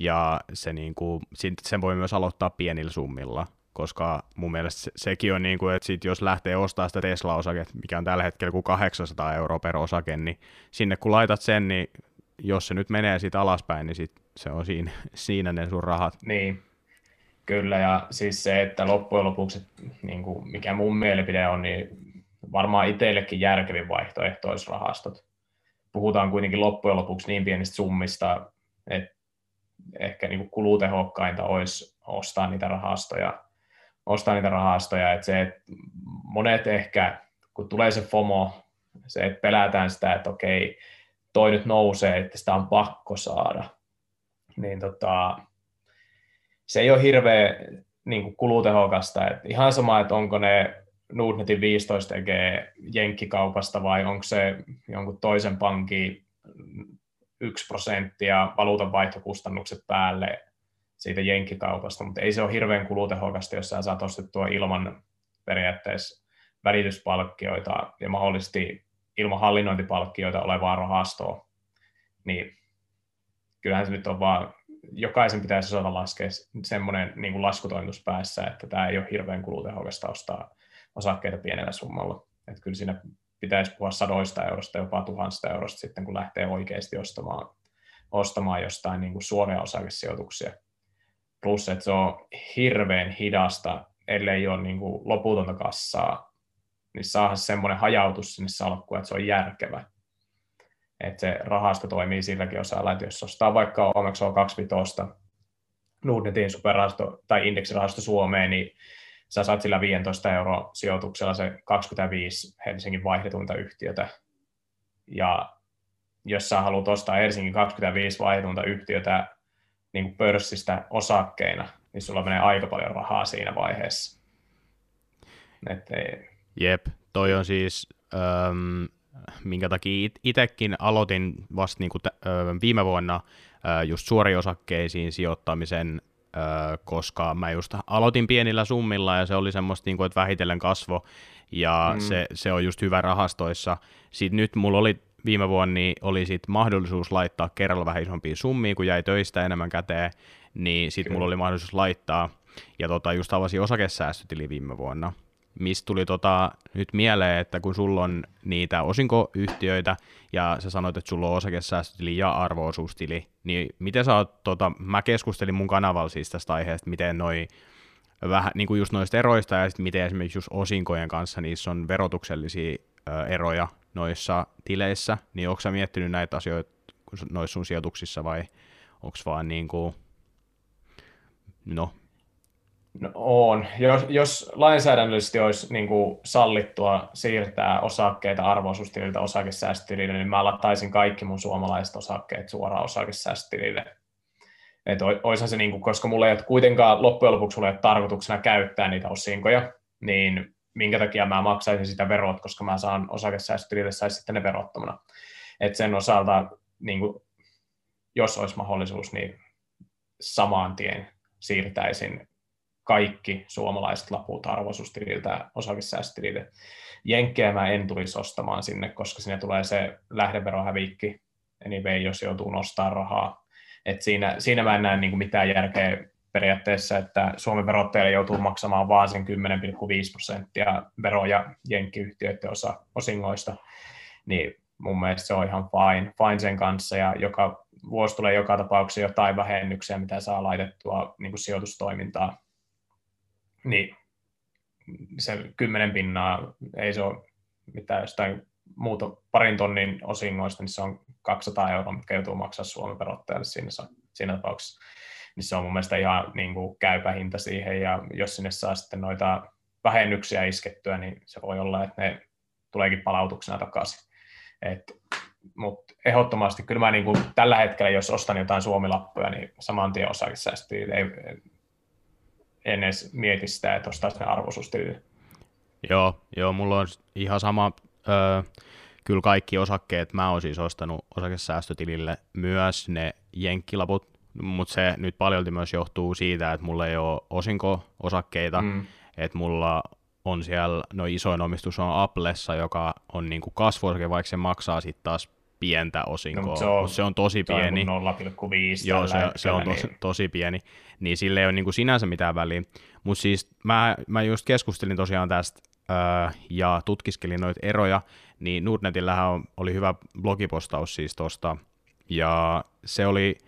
ja se, niinku, sen voi myös aloittaa pienillä summilla, koska mun mielestä sekin on, niinku, että sit jos lähtee ostaa sitä Tesla-osaketta, mikä on tällä hetkellä kuin kahdeksansataa euroa per osake, niin sinne kun laitat sen, niin jos se nyt menee sit alaspäin, niin sit se on siinä, siinä ne sun rahat. Niin. Kyllä, ja siis se, että loppujen lopuksi, niin kuin mikä mun mielipide on, niin varmaan itsellekin järkevin vaihtoehto olisi rahastot. Puhutaan kuitenkin loppujen lopuksi niin pienistä summista, että ehkä niin kuin kulutehokkainta olisi ostaa niitä rahastoja. Ostaa niitä rahastoja, että se, että monet ehkä, kun tulee se FOMO, se, että pelätään sitä, että okei, toi nyt nousee, että sitä on pakko saada, niin tota... Se ei ole hirveän niin kulutehokasta. Et ihan sama, että onko ne Nordnetin viisitoista tekee jenkkikaupasta vai onko se jonkun toisen pankin yksi prosentti ja valuutanvaihtokustannukset päälle siitä jenkkikaupasta, mutta ei se ole hirveän kulutehokasta, jos sä saat ostettua ilman periaatteessa välityspalkkioita ja mahdollisesti ilman hallinnointipalkkioita olevaa rahastoa. Niin kyllähän se nyt on vaan... Jokaisen pitäisi osata laskea semmoinen niin kuin laskutoimitus päässä, että tämä ei ole hirveän kulutehokasta ostaa osakkeita pienellä summalla. Että kyllä siinä pitäisi puhua sadoista eurosta, jopa tuhansista eurosta sitten, kun lähtee oikeasti ostamaan, ostamaan jostain niin kuin suoria osakesijoituksia. Plus, että se on hirveän hidasta, ellei ole niin kuin loputonta kassaa, niin saadaan semmoinen hajautus sinne salkkuun, että se on järkevä. Että se rahasto toimii silläkin osalla, että jos ostaa vaikka O M X kaksikymmentäviisi Nordnetin superrahasto tai indeksirahasto Suomeen, niin sä saat sillä viisitoista euroa sijoituksella se kaksikymmentäviisi Helsingin vaihdetunta yhtiötä. Ja jos sä haluat ostaa Helsingin kaksikymmentäviisi vaihdetunta yhtiötä niin pörssistä osakkeina, niin sulla menee aika paljon rahaa siinä vaiheessa. Et ei... Jep, toi on siis... Um... minkä takia itsekin aloitin vasta niin kuin viime vuonna just suoriosakkeisiin sijoittamisen, koska mä just aloitin pienillä summilla ja se oli semmoista, että vähitellen kasvo ja mm. se, se on just hyvä rahastoissa. Sitten nyt mulla oli viime vuonna niin oli sit mahdollisuus laittaa kerralla vähän isompia summia, kun jäi töistä enemmän käteen, niin sitten mulla oli mahdollisuus laittaa ja tota, just avasin osakesäästötili viime vuonna. Mistä tuli tota nyt mieleen, että kun sulla on niitä osinkoyhtiöitä ja sä sanoit, että sulla on osakesäästötili ja arvo-osuustili, niin miten sä oot, tota, mä keskustelin mun kanavalla siis tästä aiheesta, miten noi, vähän niin kuin just noista eroista ja sitten miten esimerkiksi just osinkojen kanssa niissä on verotuksellisia eroja noissa tileissä, niin ootko sä miettinyt näitä asioita noissa sun sijoituksissa vai onko vaan niin kuin, no... No, on. Jos, jos lainsäädännöllisesti olisi niin kuin sallittua siirtää osakkeita arvo-osuustililtä osakesäästötilille, niin mä laittaisin kaikki mun suomalaiset osakkeet suoraan osakesäästötilille. Että oishan se, niin kuin, koska mulla ei ole kuitenkaan loppujen lopuksi mulla ei ole tarkoituksena käyttää niitä osinkoja, niin minkä takia mä maksaisin sitä verot, koska mä saan osakesäästötilille saisi sitten ne verottomana. Että sen osalta, niin kuin, jos olisi mahdollisuus, niin saman tien siirtäisin kaikki suomalaiset laput arvo-osuustililtä osakesäästötilille. Jenkkejä mä en tulisi ostamaan sinne, koska sinne tulee se lähdeverohävikki, anyway, jos joutuu nostamaan rahaa. Et siinä, siinä mä en näe niinku mitään järkeä periaatteessa, että Suomen verottajalle joutuu maksamaan vaan sen kymmenen pilkku viisi prosenttia veroja jenkkiyhtiöiden osa osingoista. Niin mun mielestä se on ihan fine, fine sen kanssa, ja joka vuosi tulee joka tapauksessa jotain vähennyksiä, mitä saa laitettua niinku sijoitustoimintaan. Niin se kymmenen pinnaa, ei se ole mitään jostain muuta parin tonnin osingoista, niin se on kaksisataa euroa, mitkä joutuu maksaa Suomen verottajalle siinä, siinä tapauksessa. Niin se on mun mielestä ihan niin kuin käypä hinta siihen, ja jos sinne saa sitten noita vähennyksiä iskettyä, niin se voi olla, että ne tuleekin palautuksena takaisin. Mutta ehdottomasti kyllä mä niin kuin tällä hetkellä, jos ostan jotain suomilappuja, niin saman tien osakesäästötili. Ei, en edes mieti sitä, että ostaisi ne arvoisuustilille. Joo, joo, mulla on ihan sama. Öö, kyllä kaikki osakkeet mä oon siis ostanut osakesäästötilille, myös ne jenkkilaput, mutta se nyt paljolti myös johtuu siitä, että mulla ei ole osinko-osakkeita, mm. että mulla on siellä, no isoin omistus on Applessa, joka on niinku kasvuosake, vaikka se maksaa sitten taas pientä osinkoa, no, se, on, se on tosi se pieni. nolla pilkku viisi Joo, se, se on tos, niin. tosi pieni, niin sillä ei ole niinku sinänsä mitään väliä. Mutta siis mä, mä just keskustelin tosiaan tästä öö, ja tutkiskelin noita eroja, niin Nordnetillähän oli hyvä blogipostaus siis tosta, ja se oli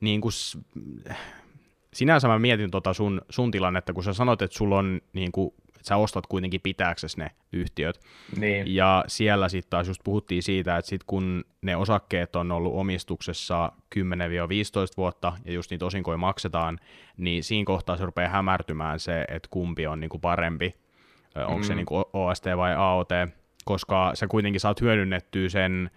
niinku... Sinänsä mä mietin tota sun, sun tilannetta, kun sä sanot, että sulla on niinku... sä ostat kuitenkin pitääksesi ne yhtiöt. Niin. Ja siellä sitten taas just puhuttiin siitä, että sit kun ne osakkeet on ollut omistuksessa kymmenen viisitoista vuotta ja just niitä osinkoja maksetaan, niin siinä kohtaa se rupeaa hämärtymään se, että kumpi on niinku parempi, mm. onko se niinku O S T vai A O T, koska sä kuitenkin saat hyödynnettyä sen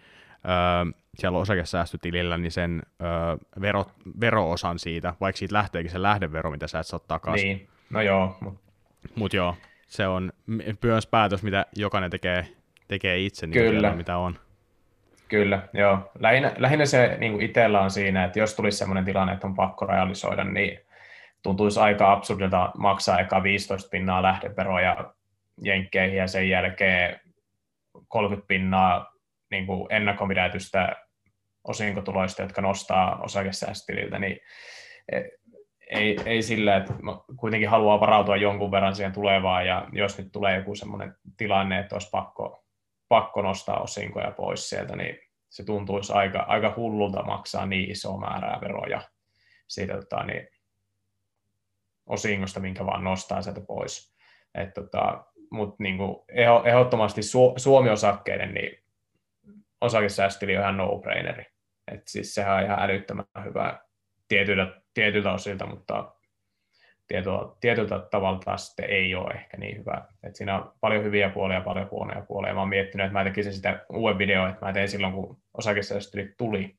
ö, siellä osakesäästötilillä niin sen ö, vero, vero-osan siitä, vaikka siitä lähteekin se lähdevero, mitä sä et saa takaisin. Niin, no joo. Mutta joo. Se on myös päätös, mitä jokainen tekee, tekee itse, niin kyllä. Tiedä, mitä on. Kyllä, joo. Lähinnä, lähinnä se niin kuin itsellä on siinä, että jos tulisi sellainen tilanne, että on pakko realisoida, niin tuntuisi aika absurdilta maksaa eka viisitoista pinnaa lähdeveroja jenkkeihin ja sen jälkeen kolmekymmentä pinnaa niin kuin ennakkomidätystä osinkotuloista, jotka nostaa osakesäästötililtä, niin Ei, ei sillä, että kuitenkin haluaa varautua jonkun verran siihen tulevaan, ja jos nyt tulee joku semmoinen tilanne, että olisi pakko, pakko nostaa osinkoja pois sieltä, niin se tuntuisi aika, aika hullulta maksaa niin isoa määrää veroja siitä tota, niin, osingosta, minkä vaan nostaa sieltä pois. Tota, mutta niin ehdottomasti Suomi-osakkeiden niin osakesäästötili on ihan no-braineri. Et siis sehän on ihan älyttömän hyvä tietyllä tietyltä osilta, mutta tietyllä, tietyltä tavalla taas sitten ei ole ehkä niin hyvä. Et siinä on paljon hyviä puolia ja paljon huonoja puolia. Mä oon miettinyt, että mä tekisin sitä uuden videon, että mä tein silloin, kun osakesäästötili tuli,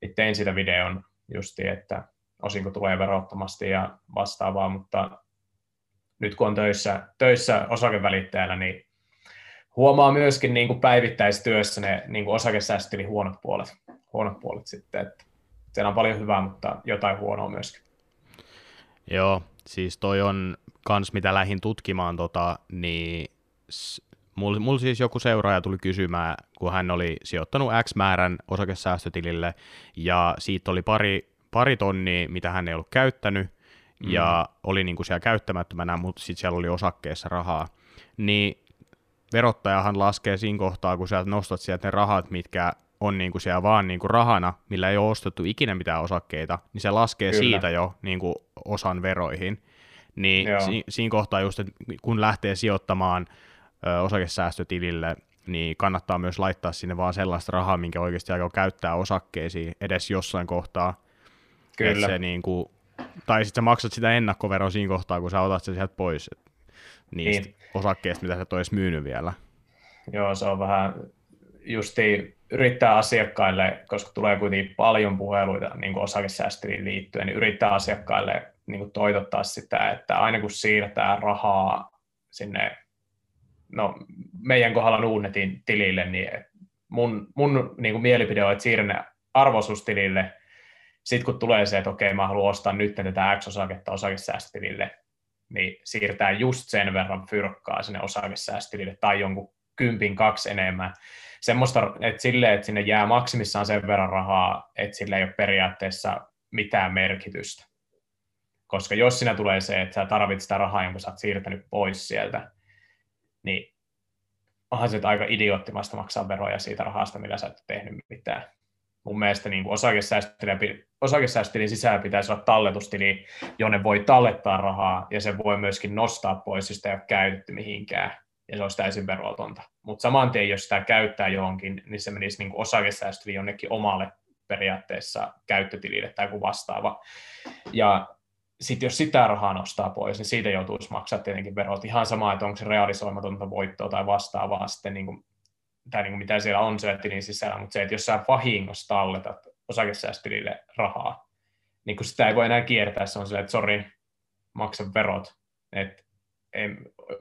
niin tein sitä videon justi, että osinko tulee verottomasti ja vastaavaa, mutta nyt kun on töissä, töissä osakevälittäjällä, niin huomaa myöskin niin kuin päivittäistyössä ne niin kuin osakesäästötili huonot puolet, huonot puolet sitten, että siellä on paljon hyvää, mutta jotain huonoa myöskin. Joo, siis toi on kans mitä lähdin tutkimaan, tota, niin mulla mul siis joku seuraaja tuli kysymään, kun hän oli sijoittanut X määrän osakesäästötilille, ja siitä oli pari, pari tonnia, mitä hän ei ollut käyttänyt, mm. ja oli niinku siellä käyttämättömänä, mutta sitten siellä oli osakkeessa rahaa. Niin verottajahan laskee siinä kohtaa, kun sä nostat sieltä ne rahat, mitkä on niinku siellä vaan niinku rahana, millä ei ole ostettu ikinä mitään osakkeita, niin se laskee Kyllä. siitä jo niinku osan veroihin. Niin si- siinä kohtaa just, että kun lähtee sijoittamaan ö, osakesäästötilille, niin kannattaa myös laittaa sinne vaan sellaista rahaa, minkä oikeasti aikoo käyttää osakkeisiin edes jossain kohtaa. Kyllä. Se niinku, tai sitten sä maksat sitä ennakkoveroa siinä kohtaa, kun sä otat sen sieltä pois niistä niin. osakkeista, mitä sä et ole edes myynyt vielä. Joo, se on vähän justiin yrittää asiakkaille, koska tulee kuitenkin paljon puheluita niin kuin osakesäästötiliin liittyen, niin yrittää asiakkaille niin kuin toitottaa sitä, että aina kun siirretään rahaa sinne no, meidän kohdalla Nordnetin tilille, niin mun, mun niin kuin mielipide on, että siirrän ne arvo-osuustilille, sitten kun tulee se, että okei, mä haluan ostaa nyt tätä X-osaketta osakesäästötilille, niin siirtää just sen verran fyrkkaa sinne osakesäästötilille tai jonkun kympin kaksi enemmän. Semmoista, että silleen, että sinne jää maksimissaan sen verran rahaa, että sillä ei ole periaatteessa mitään merkitystä. Koska jos sinä tulee se, että sä tarvitset sitä rahaa, jonka sä oot siirtänyt pois sieltä, niin onhan se aika idioottimasta maksaa veroja siitä rahasta, millä sä et ole tehnyt mitään. Mun mielestä niin osakesäästötilin, osakesäästötilin sisällä pitäisi olla talletustili, jonne voi tallettaa rahaa, ja se voi myöskin nostaa pois, jos sitä ei ole käytetty mihinkään. Ja se olisi täysin verotonta. Mutta saman tien, jos sitä käyttää johonkin, niin se menisi niin kuin osakesäästötiliin jonnekin omalle periaatteessa käyttötilille tai joku vastaava. Ja sitten jos sitä rahaa nostaa pois, niin siitä joutuisi maksaa tietenkin verot. Ihan sama, että onko se realisoimatonta voittoa tai vastaavaa sitten niin kuin tai niin kuin mitä siellä on siellä tilin sisällä, mutta se, että jos sä vahingossa talletat osakesäästötilille rahaa, niin kun sitä ei voi enää kiertää, se on silleen, että sori, maksa verot, että ei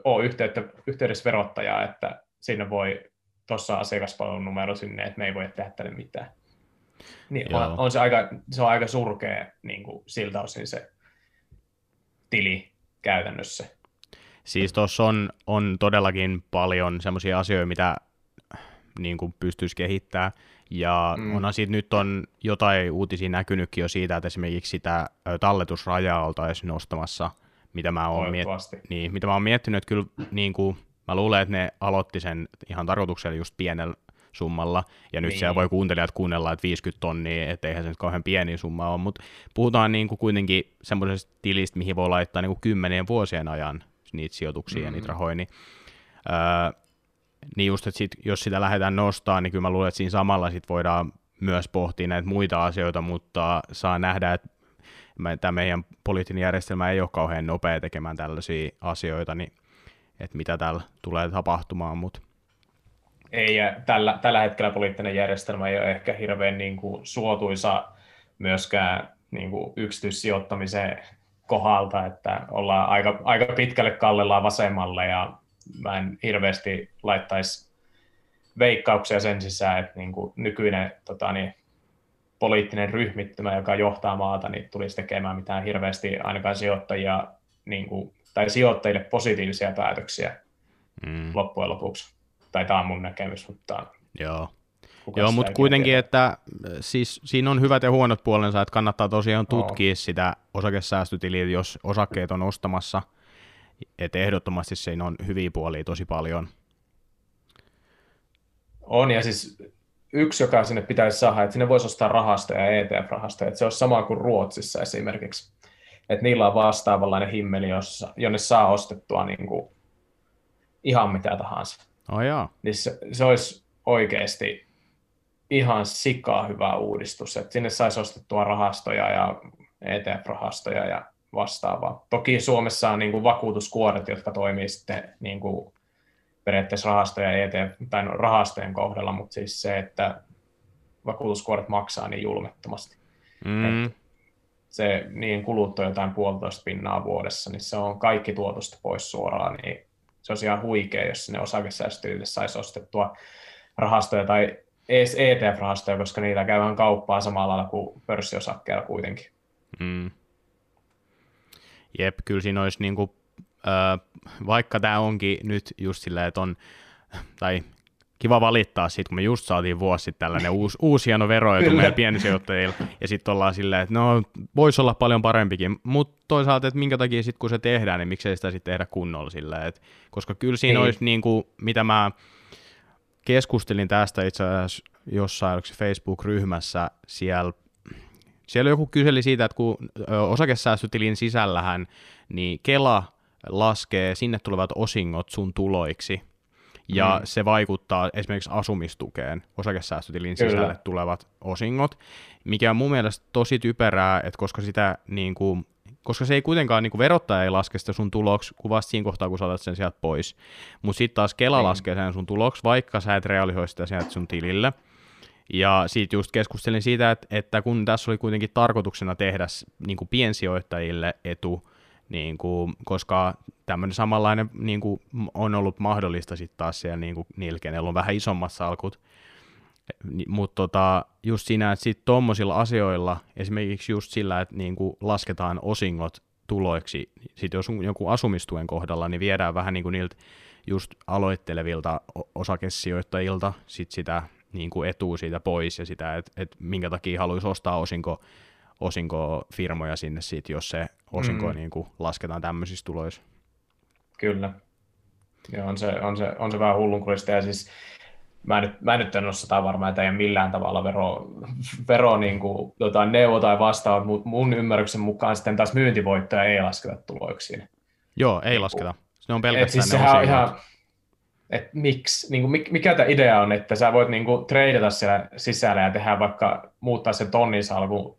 ole yhteyttä, yhteydessä verottajaa, että siinä voi tuossa asiakaspalvelun numero sinne, että me ei voi tehdä tälle mitään. Niin on, on se, aika, se on aika surkea niin kuin siltä osin se tili käytännössä. Siis tuossa on, on todellakin paljon semmoisia asioita, mitä niin kuin pystyisi kehittämään, ja mm. onhan siitä nyt on jotain uutisia näkynytkin jo siitä, että esimerkiksi sitä talletusrajaa oltaisiin nostamassa, mitä mä oon, miet- niin, mitä mä oon miettinyt, että kyllä niin kuin, mä luulen, että ne aloitti sen ihan tarkoituksella just pienellä summalla, ja nyt niin. Siellä voi kuuntelijat kuunnella, että viisikymmentä tonnia, että eihän se nyt kauhean pieni summa ole, mutta puhutaan niin kuin kuitenkin semmoisesta tilistä, mihin voi laittaa niin kuin kymmenien vuosien ajan niitä sijoituksia mm-hmm. ja niitä rahoja, niin, öö, niin just, että sit, jos sitä lähdetään nostamaan, niin kyllä mä luulen, että siinä samalla sit voidaan myös pohtia näitä muita asioita, mutta saa nähdä, että tämä meidän poliittinen järjestelmä ei ole kauhean nopea tekemään tällaisia asioita, niin että mitä täällä tulee tapahtumaan, mutta ei, ja tällä, tällä hetkellä poliittinen järjestelmä ei ole ehkä hirveän niin kuin suotuisa myöskään niin kuin yksityissijoittamisen kohdalta, että ollaan aika, aika pitkälle kallellaan vasemmalle, ja mä en hirveästi laittaisi veikkauksia sen sisään, että niin kuin nykyinen tota, niin, poliittinen ryhmittymä, joka johtaa maata, niin tulisi tekemään mitään hirveästi ainakaan sijoittajia niin kuin, tai sijoittajille positiivisia päätöksiä mm. loppujen lopuksi. Tai tämä on mun näkemys, mutta joo, Joo mutta kuitenkin, tiedä. Että siis siinä on hyvät ja huonot puolensa, että kannattaa tosiaan tutkia oh. sitä osakesäästötiliä, jos osakkeet on ostamassa, että ehdottomasti siinä on hyviä puolia tosi paljon. On, ja siis yksi, joka sinne pitäisi saada, että sinne voisi ostaa rahastoja ja E T F-rahastoja, että se on sama kuin Ruotsissa esimerkiksi, että niillä on vastaavanlainen himmeli, jossa, jonne saa ostettua niin kuin ihan mitä tahansa. Oh jaa. Niin se, se olisi oikeasti ihan sikaa hyvä uudistus, että sinne saisi ostettua rahastoja ja E T F-rahastoja ja vastaavaa. Toki Suomessa on niin kuin vakuutuskuoret, jotka toimii sitten niin kuin periaatteessa rahastoja ja E T F, tai no, rahastojen kohdalla, mutta siis se, että vakuutuskuoret maksaa niin julmettomasti. Mm. Että se niin kulut on jotain puolitoista pinnaa vuodessa, niin se on kaikki tuotosta pois suoraan, niin se olisi ihan huikea, jos sinne osakesäästötilille saisi ostettua rahastoja tai edes E T F-rahastoja, koska niillä käydään kauppaa samalla lailla kuin pörssiosakkeilla kuitenkin. Mm. Jep, kyllä siinä olisi, niin kuin, äh, vaikka tämä onkin nyt just silleen, että on, tai kiva valittaa siitä, kun me just saatiin vuosi sitten tällainen uusi, uusi hieno veroetu meidän piensijoittajilla, ja sitten ollaan silleen, että no, voisi olla paljon parempikin, mutta toisaalta, että minkä takia sitten kun se tehdään, niin miksei sitä sitten tehdä kunnolla silleen, että koska kyllä siinä ei. Olisi niin kuin, mitä mä keskustelin tästä itse asiassa jossain Facebook-ryhmässä, siellä, siellä joku kyseli siitä, että kun osakesäästötilin sisällähän, niin Kela laskee sinne tulevat osingot sun tuloiksi, ja mm. se vaikuttaa esimerkiksi asumistukeen, osakesäästötilin sisälle tulevat osingot, mikä on mun mielestä tosi typerää, että koska, sitä, niin kuin, koska se ei kuitenkaan, niin kuin verottaja ei laske sitä sun tuloksi, kun vasta siinä kohtaa, kun saatat sen sieltä pois, mutta sitten taas Kela mm. laskee sen sun tuloksi, vaikka sä et realisoi sitä sieltä sun tilille, ja siitä just keskustelin siitä, että, että kun tässä oli kuitenkin tarkoituksena tehdä niin kuin piensijoittajille etu, niin kuin, koska tämmöinen samanlainen niin kuin, on ollut mahdollista sitten taas siellä niin kuin, niillä, kenellä on vähän isommat salkut, mutta tota, just siinä, että sitten tuommoisilla asioilla, esimerkiksi just sillä, että niin kuin, lasketaan osingot tuloiksi, sitten jos on jonkun asumistuen kohdalla, niin viedään vähän niin kuin niiltä just aloittelevilta osakesijoittajilta sit sitä niin kuin etua siitä pois ja sitä, että et minkä takia haluaisi ostaa osinko, osinkofirmoja sinne siitä, jos se osinko mm. niin kuin lasketaan tämmöisissä tuloissa. Kyllä. Ja on, se, on, se, on se vähän hullunkurista, ja siis mä nyt, mä nyt en osaa varmaan, että ei ole millään tavalla vero, vero niin kuin, jotain neuvo tai vastaava, mutta mun ymmärryksen mukaan sitten taas myyntivoittoja ei lasketa tuloiksi. Joo, ei lasketa. Se on pelkästään et siis ne on ihan, et miksi, niin kuin, mikä tämä idea on, että sä voit niin kuin treidata siellä sisällä ja tehdä vaikka muuttaa sen tonnin salkun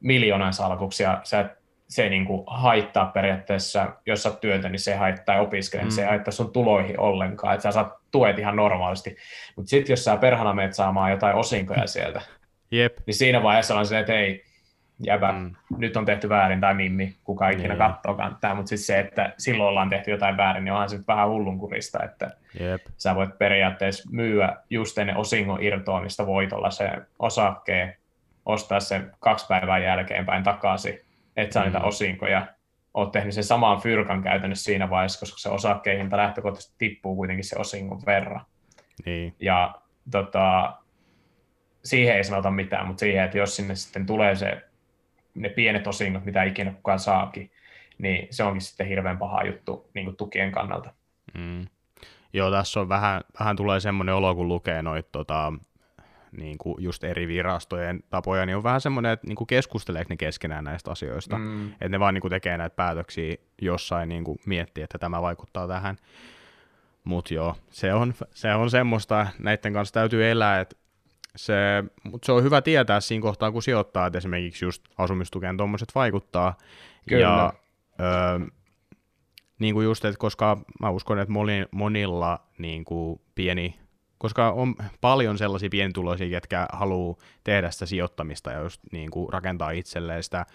miljoonan salkuksi, ja sä et se ei niin kuin haittaa periaatteessa, jos sä oot työtä, niin se ei haittaa, ja opiskelen, mm. se ei haittaa sun tuloihin ollenkaan, että sä saat tuet ihan normaalisti. Mutta sitten jos sä perhana menet saamaan jotain osinkoja sieltä, Jep. niin siinä vaiheessa on se, että ei, jäbä, mm. nyt on tehty väärin tai mimmi, kuka ikinä niin. kattookaan tämä, mutta siis se, että silloin ollaan tehty jotain väärin, niin onhan se vähän hullunkurista, että Jep. sä voit periaatteessa myyä just ennen osingon irtoamista voitolla se osakkeen, ostaa sen kaksi päivää jälkeenpäin takaisin, et saa mm. niitä osinkoja. Oot tehnyt sen samaan fyrkan käytännössä siinä vaiheessa, koska se osakkeen hinta lähtökohtaisesti tippuu kuitenkin se osingon verran. Niin. Ja tota, siihen ei sanota mitään, mutta siihen, että jos sinne sitten tulee se, ne pienet osingot, mitä ikinä kukaan saakin, niin se onkin sitten hirveän paha juttu niin kuin tukien kannalta. Mm. Joo, tässä on vähän, vähän tulee semmoinen olo, kun lukee noita... Tota... Niin kuin just eri virastojen tapoja, niin on vähän semmoinen, että niin kuin keskusteleeko ne keskenään näistä asioista, mm. että ne vaan niin kuin tekee näitä päätöksiä jossain niin kuin miettii, että tämä vaikuttaa tähän. Mutta joo, se on, se on semmoista, näiden kanssa täytyy elää, mutta se on hyvä tietää siinä kohtaa, kun sijoittaa, että esimerkiksi just asumistukeen tuommoiset vaikuttaa. Kyllä. Ja, öö, niin kuin just, että koska mä uskon, että monilla niin kuin pieni koska on paljon sellaisia pienituloisia, ketkä haluaa tehdä sitä sijoittamista ja just niin kuin rakentaa itselleen sitä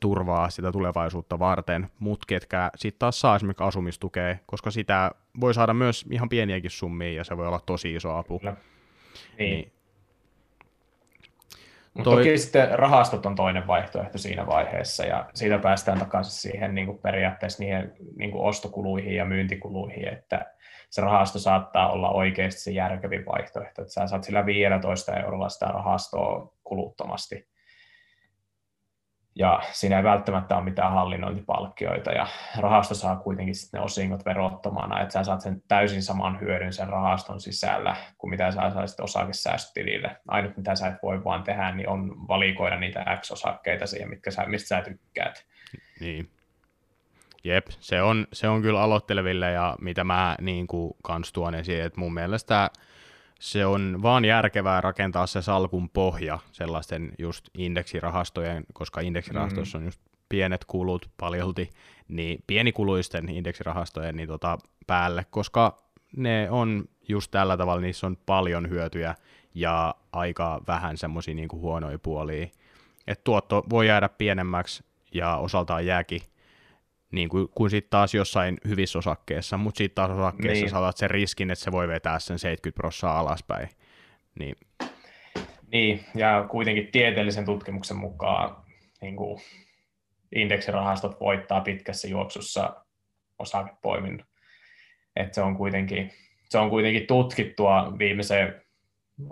turvaa sitä tulevaisuutta varten, mutta ketkä sitten taas saa esimerkiksi asumistukea, koska sitä voi saada myös ihan pieniäkin summia ja se voi olla tosi iso apu. Kyllä. Niin. niin. Mutta Toi... toki sitten rahastot on toinen vaihtoehto siinä vaiheessa ja siitä päästään takaisin siihen niin kuin periaatteessa niihin niin kuin ostokuluihin ja myyntikuluihin, että se rahasto saattaa olla oikeasti se järkevin vaihtoehto, että sä saat sillä viisitoista eurolla sitä rahastoa kuluttomasti. Ja siinä ei välttämättä ole mitään hallinnointipalkkioita ja rahasto saa kuitenkin sitten ne osingot verottomana, että sä saat sen täysin saman hyödyn sen rahaston sisällä kuin mitä sä saisit osakesäästötilille. Ainut mitä sä et voi vaan tehdä, niin on valikoida niitä X-osakkeita siihen, mitkä sä, mistä sä tykkäät. Niin. Jep, se on, se on kyllä aloitteleville ja mitä mä niin kuin kans tuon esiin, että mun mielestä se on vaan järkevää rakentaa se salkun pohja sellaisten just indeksirahastojen, koska indeksirahastoissa mm. on just pienet kulut paljolti, niin pienikuluisten indeksirahastojen niin tota päälle, koska ne on just tällä tavalla, niissä on paljon hyötyjä ja aika vähän semmoisia niin kuin huonoja puolia, että tuotto voi jäädä pienemmäksi ja osaltaan jääkin, niin kuin, kuin sitten taas jossain hyvissä osakkeessa, mutta sitten taas osakkeessa niin. saat sen riskin, että se voi vetää sen seitsemänkymmentä prosenttia alaspäin. Niin. niin, ja kuitenkin tieteellisen tutkimuksen mukaan niin kuin indeksirahastot voittaa pitkässä juoksussa osakepoiminnan. Et se on kuitenkin, se on kuitenkin tutkittua viimeisen,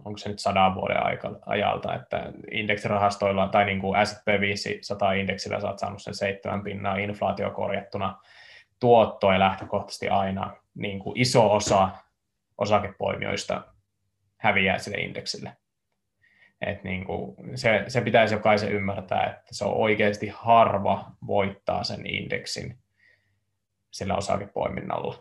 onko se nyt sadan vuoden aika, ajalta, että indeksirahastoilla tai niin kuin S and P viisisataa indeksillä sä oot saanut sen seitsemän pinnaa inflaatiokorjattuna tuottoa ja lähtökohtaisesti aina niin kuin iso osa osakepoimijoista häviää sille indeksille. Et niin kuin se, se pitäisi jokaisen ymmärtää, että se on oikeasti harva voittaa sen indeksin sillä osakepoiminnalla.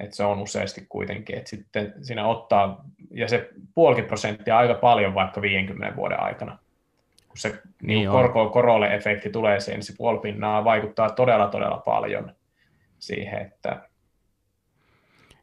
Että se on useasti kuitenkin, että sitten siinä ottaa, ja se puolikin prosenttia aika paljon vaikka viidenkymmenen vuoden aikana. Kun se niin korko-korolle-efekti tulee siihen, niin se puolipinnaa vaikuttaa todella, todella paljon siihen, että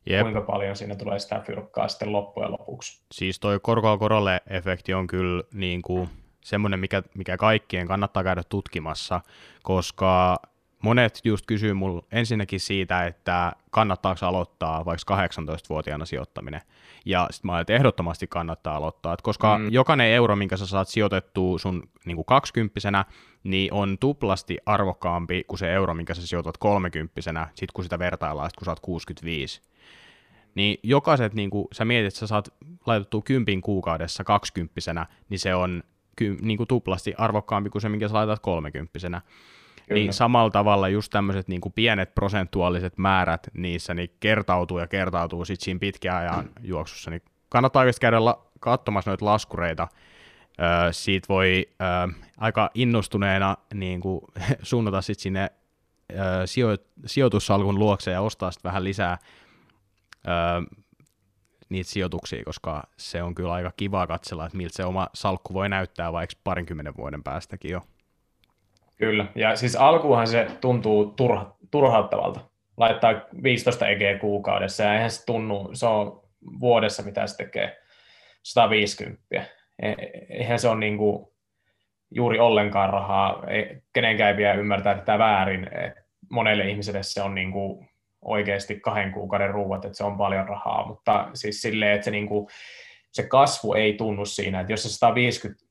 Jep. kuinka paljon siinä tulee sitä fyrkkaa sitten loppujen lopuksi. Siis toi korko-korolle-efekti on kyllä niin kuin semmoinen, mikä, mikä kaikkien kannattaa käydä tutkimassa, koska... Monet just kysyy mulle ensinnäkin siitä, että kannattaako aloittaa vaikka kahdeksantoistavuotiaana sijoittaminen. Ja sitten mä ajattelin, että ehdottomasti kannattaa aloittaa, että koska mm. jokainen euro, minkä sä saat sijoitettua sun niin kuin kaksikymppisenä, niin on tuplasti arvokkaampi kuin se euro, minkä sä sijoitat kolmekymppisenä, sit kun sitä vertaillaan, sit kun sä oot kuusikymmentäviisi. Niin jokaiset, niin kuin sä mietit, että sä saat laitettua kympin kuukaudessa kaksikymppisenä, niin se on niin kuin tuplasti arvokkaampi kuin se, minkä sä laitat kolmekymppisenä. Kyllä. Niin samalla tavalla just tämmöiset niin kuin pienet prosentuaaliset määrät niissä niin kertautuu ja kertautuu sitten siinä pitkän ajan juoksussa. Niin kannattaa oikeasti käydä la- katsomassa noita laskureita. Öö, siitä voi öö, aika innostuneena niin kuin, suunnata sitten sinne öö, sijo- sijoitussalkun luokse ja ostaa sitten vähän lisää öö, niitä sijoituksia, koska se on kyllä aika kiva katsella, että miltä se oma salkku voi näyttää vaikka parinkymmenen vuoden päästäkin jo. Kyllä, ja siis alkuunhan se tuntuu turha, turhauttavalta. Laittaa viisitoista E G kuukaudessa, ja eihän se tunnu, se on vuodessa, mitä se tekee, sata viisikymmentä. Eihän se ole niin kuin juuri ollenkaan rahaa, kenenkään ei vielä ymmärtää tätä väärin. Monelle ihmiselle se on niin kuin oikeasti kahden kuukauden ruuat, että se on paljon rahaa, mutta siis silleen, että se, niin kuin, se kasvu ei tunnu siinä, että jos se sata viisikymmentä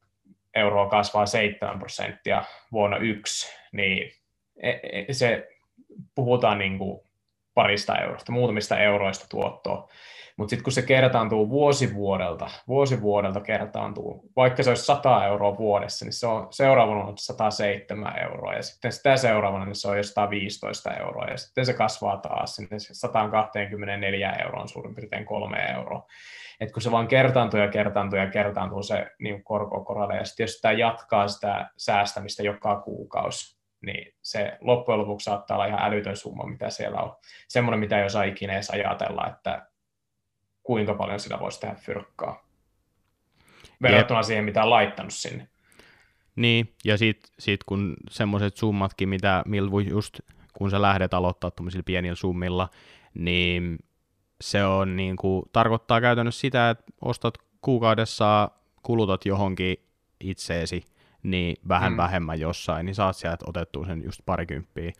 euroa kasvaa seitsemän prosenttia vuonna yksi, niin se puhutaan niin kuin parista eurosta, muutamista euroista tuottoa, mutta sitten kun se kertaantuu vuosi vuodelta, vuosi vuodelta kertaantuu, vaikka se olisi sata euroa vuodessa, niin se on seuraavana on sata seitsemän euroa, ja sitten sitä seuraavana niin se on jo sata viisitoista euroa, ja sitten se kasvaa taas sinne sata kaksikymmentäneljä euroon, suurin piirtein kolme euroa. Et kun se vaan kertaantuu ja kertaantuu ja kertaantuu se niin korko koralle, ja sitten jos sitä jatkaa sitä säästämistä joka kuukausi, niin se loppujen lopuksi saattaa olla ihan älytön summa, mitä siellä on. Semmoinen, mitä ei osaa ikinä edes ajatella, että kuinka paljon sillä voisi tehdä fyrkkaa verrattuna yep. siihen, mitä on laittanut sinne. Niin, ja sitten sit kun semmoiset summatkin, mitä milvu just kun sä lähdet aloittaa tuollaisilla pienillä summilla, niin se on niin kuin, tarkoittaa käytännössä sitä, että ostat kuukaudessa, kulutat johonkin itseesi, niin vähän mm. vähemmän jossain, niin saat sieltä otettua sen just parikymppiä.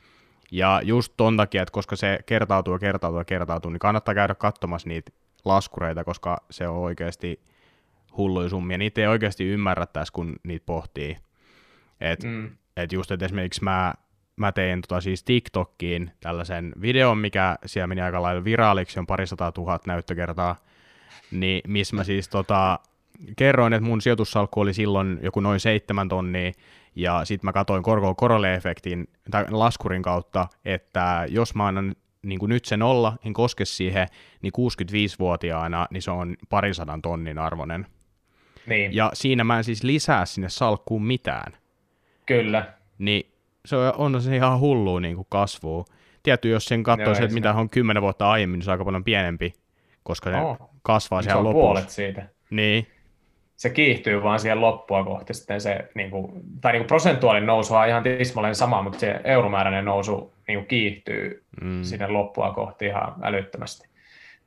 Ja just ton takia, että koska se kertautuu ja kertautuu ja kertautuu, niin kannattaa käydä katsomassa niitä laskureita, koska se on oikeasti hulluja summia. Niitä ei oikeasti ymmärrä tässä, kun niitä pohtii. Että mm. et just, että esimerkiksi mä, mä tein tota siis TikTokkiin tällaisen videon, mikä siellä meni aika lailla viraaliksi, on parisataa tuhatta näyttökertaa, niin missä mä siis tota... kerroin, että mun sijoitussalkku oli silloin joku noin seitsemän tonnia, ja sitten mä katsoin korkoon korolle-efektin tai laskurin kautta, että jos mä annan niin nyt se nolla, en koske siihen, niin kuusikymmentäviisivuotiaana, niin se on parisadan tonnin arvoinen. Niin. Ja siinä mä en siis lisää sinne salkkuun mitään. Kyllä. Niin se on, on se ihan hullua niin kasvua. Tietysti jos sen katsoisi, että mitä on kymmenen vuotta aiemmin, niin se on aika paljon pienempi, koska se oh. kasvaa siellä lopussa. Se on puolet siitä. Niin. Se kiihtyy vaan siihen loppua kohti, sitten se, niin kuin, tai niin kuin prosentuaalinen nousu on ihan tismalleen sama, mutta se euromääräinen nousu niin kuin kiihtyy mm. sinne loppua kohti ihan älyttömästi.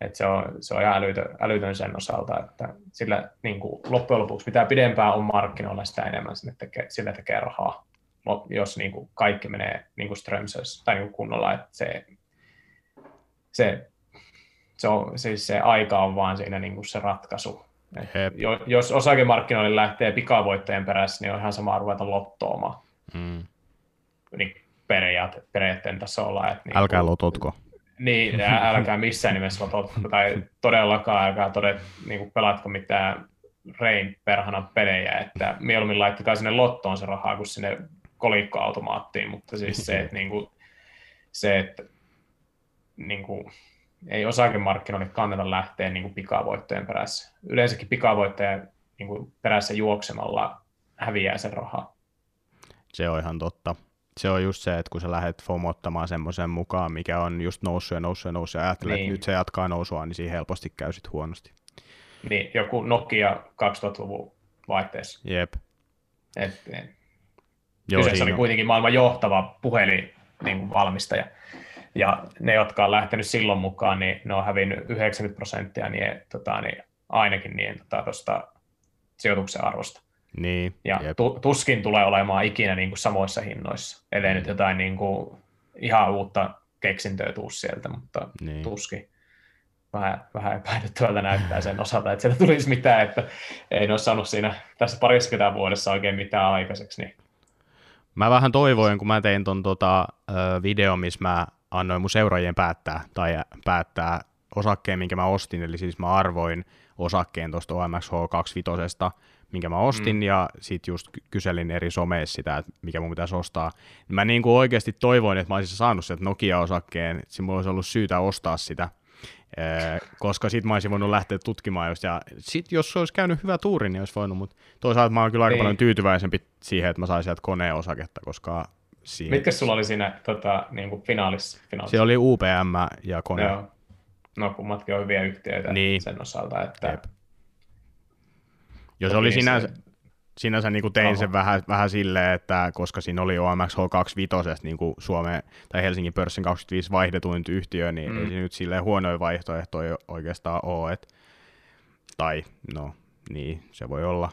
Et se, on, se on ihan älytön, älytön sen osalta, että sillä niin kuin, loppujen lopuksi mitä pidempään on markkinoilla, sitä enemmän sinne tekee, sillä tekee rahaa, jos niin kuin, kaikki menee niin kuin strömsössä tai niin kuin kunnolla, että se... se, se, on, siis se aika on vaan siinä niin kuin se ratkaisu. Jos osakemarkkinoille lähtee pikavoittojen perässä, niin on ihan sama ruveta lottoomaan mm. niin periaate, periaatteen tasolla. Että niin älkää kun, lototko. Niin, älkää missään nimessä lototko, tai todellakaan älkää todet, niin pelatko mitään rein perhana pelejä, että mieluummin laittakaa sinne lottoon se rahaa kuin sinne kolikkoautomaattiin, mutta siis se, että, niin kuin, se, että niin kuin, ei osakemarkkinoille kannata lähteä niin kuin pikavoittojen perässä. Yleensäkin pikavoittojen niin kuin perässä juoksemalla häviää sen rahaa. Se on ihan totta. Se on just se, että kun sä lähdet fomottamaan semmoisen mukaan, mikä on just noussut ja noussut ja noussut, ja ajattelet, niin. että nyt se jatkaa nousua, niin siinä helposti käy sit huonosti. Niin, joku Nokia kaksituhattaluvun vaihteessa. Jep. Et, et. Joo, kyseessä oli kuitenkin maailman johtava puhelinvalmistaja. Niin ja ne, jotka on lähtenyt silloin mukaan, niin ne on hävinnyt yhdeksänkymmentä prosenttia niin, tota, niin, ainakin niin, tota, tuosta sijoituksen arvosta. Niin, ja tu- tuskin tulee olemaan ikinä niin kuin samoissa hinnoissa, ellei mm. nyt jotain niin kuin, ihan uutta keksintöä tuu sieltä, mutta niin. tuskin. Vähän, vähän epäilyttävältä näyttää sen osalta, että sieltä tulisi mitään, että ei ne ole saanut siinä tässä parissakymmentä vuodessa oikein mitään aikaiseksi. Niin. Mä vähän toivoin, kun mä tein ton tota, videon, missä mä annoin mun seuraajien päättää, tai päättää osakkeen, minkä mä ostin, eli siis mä arvoin osakkeen tuosta O M X H kaksikymmentäviisi, minkä mä ostin, mm. ja sit just kyselin eri someissa sitä, että mikä mun pitäisi ostaa. Mä niin kuin oikeasti toivoin, että mä olisin saanut sieltä Nokia-osakkeen, että se mulla olisi ollut syytä ostaa sitä, koska sit mä olisin voinut lähteä tutkimaan, just, ja sit jos se olisi käynyt hyvä tuuri, niin olisi voinut, mutta toisaalta mä oon kyllä aika Ei. paljon tyytyväisempi siihen, että mä sain sieltä koneen osaketta, koska Siitä. Mitkä sulla oli siinä tota, niin kuin finaalissa, finaalissa? Se oli U P M ja Kone. Joo. No kummatkin on hyviä yhtiöitä niin. sen osalta. Että... Jos oli sinänsä, sinänsä niin kuin tein Aha. sen vähän, vähän silleen, että koska siinä oli O M X H kaksikymmentäviisi niin kuin Suomen tai Helsingin pörssin kaksikymmentäviisi vaihdetuin yhtiö, niin mm. ei se nyt silleen huonoja vaihtoehtoja oikeastaan ole. Et, tai no, niin, se voi olla.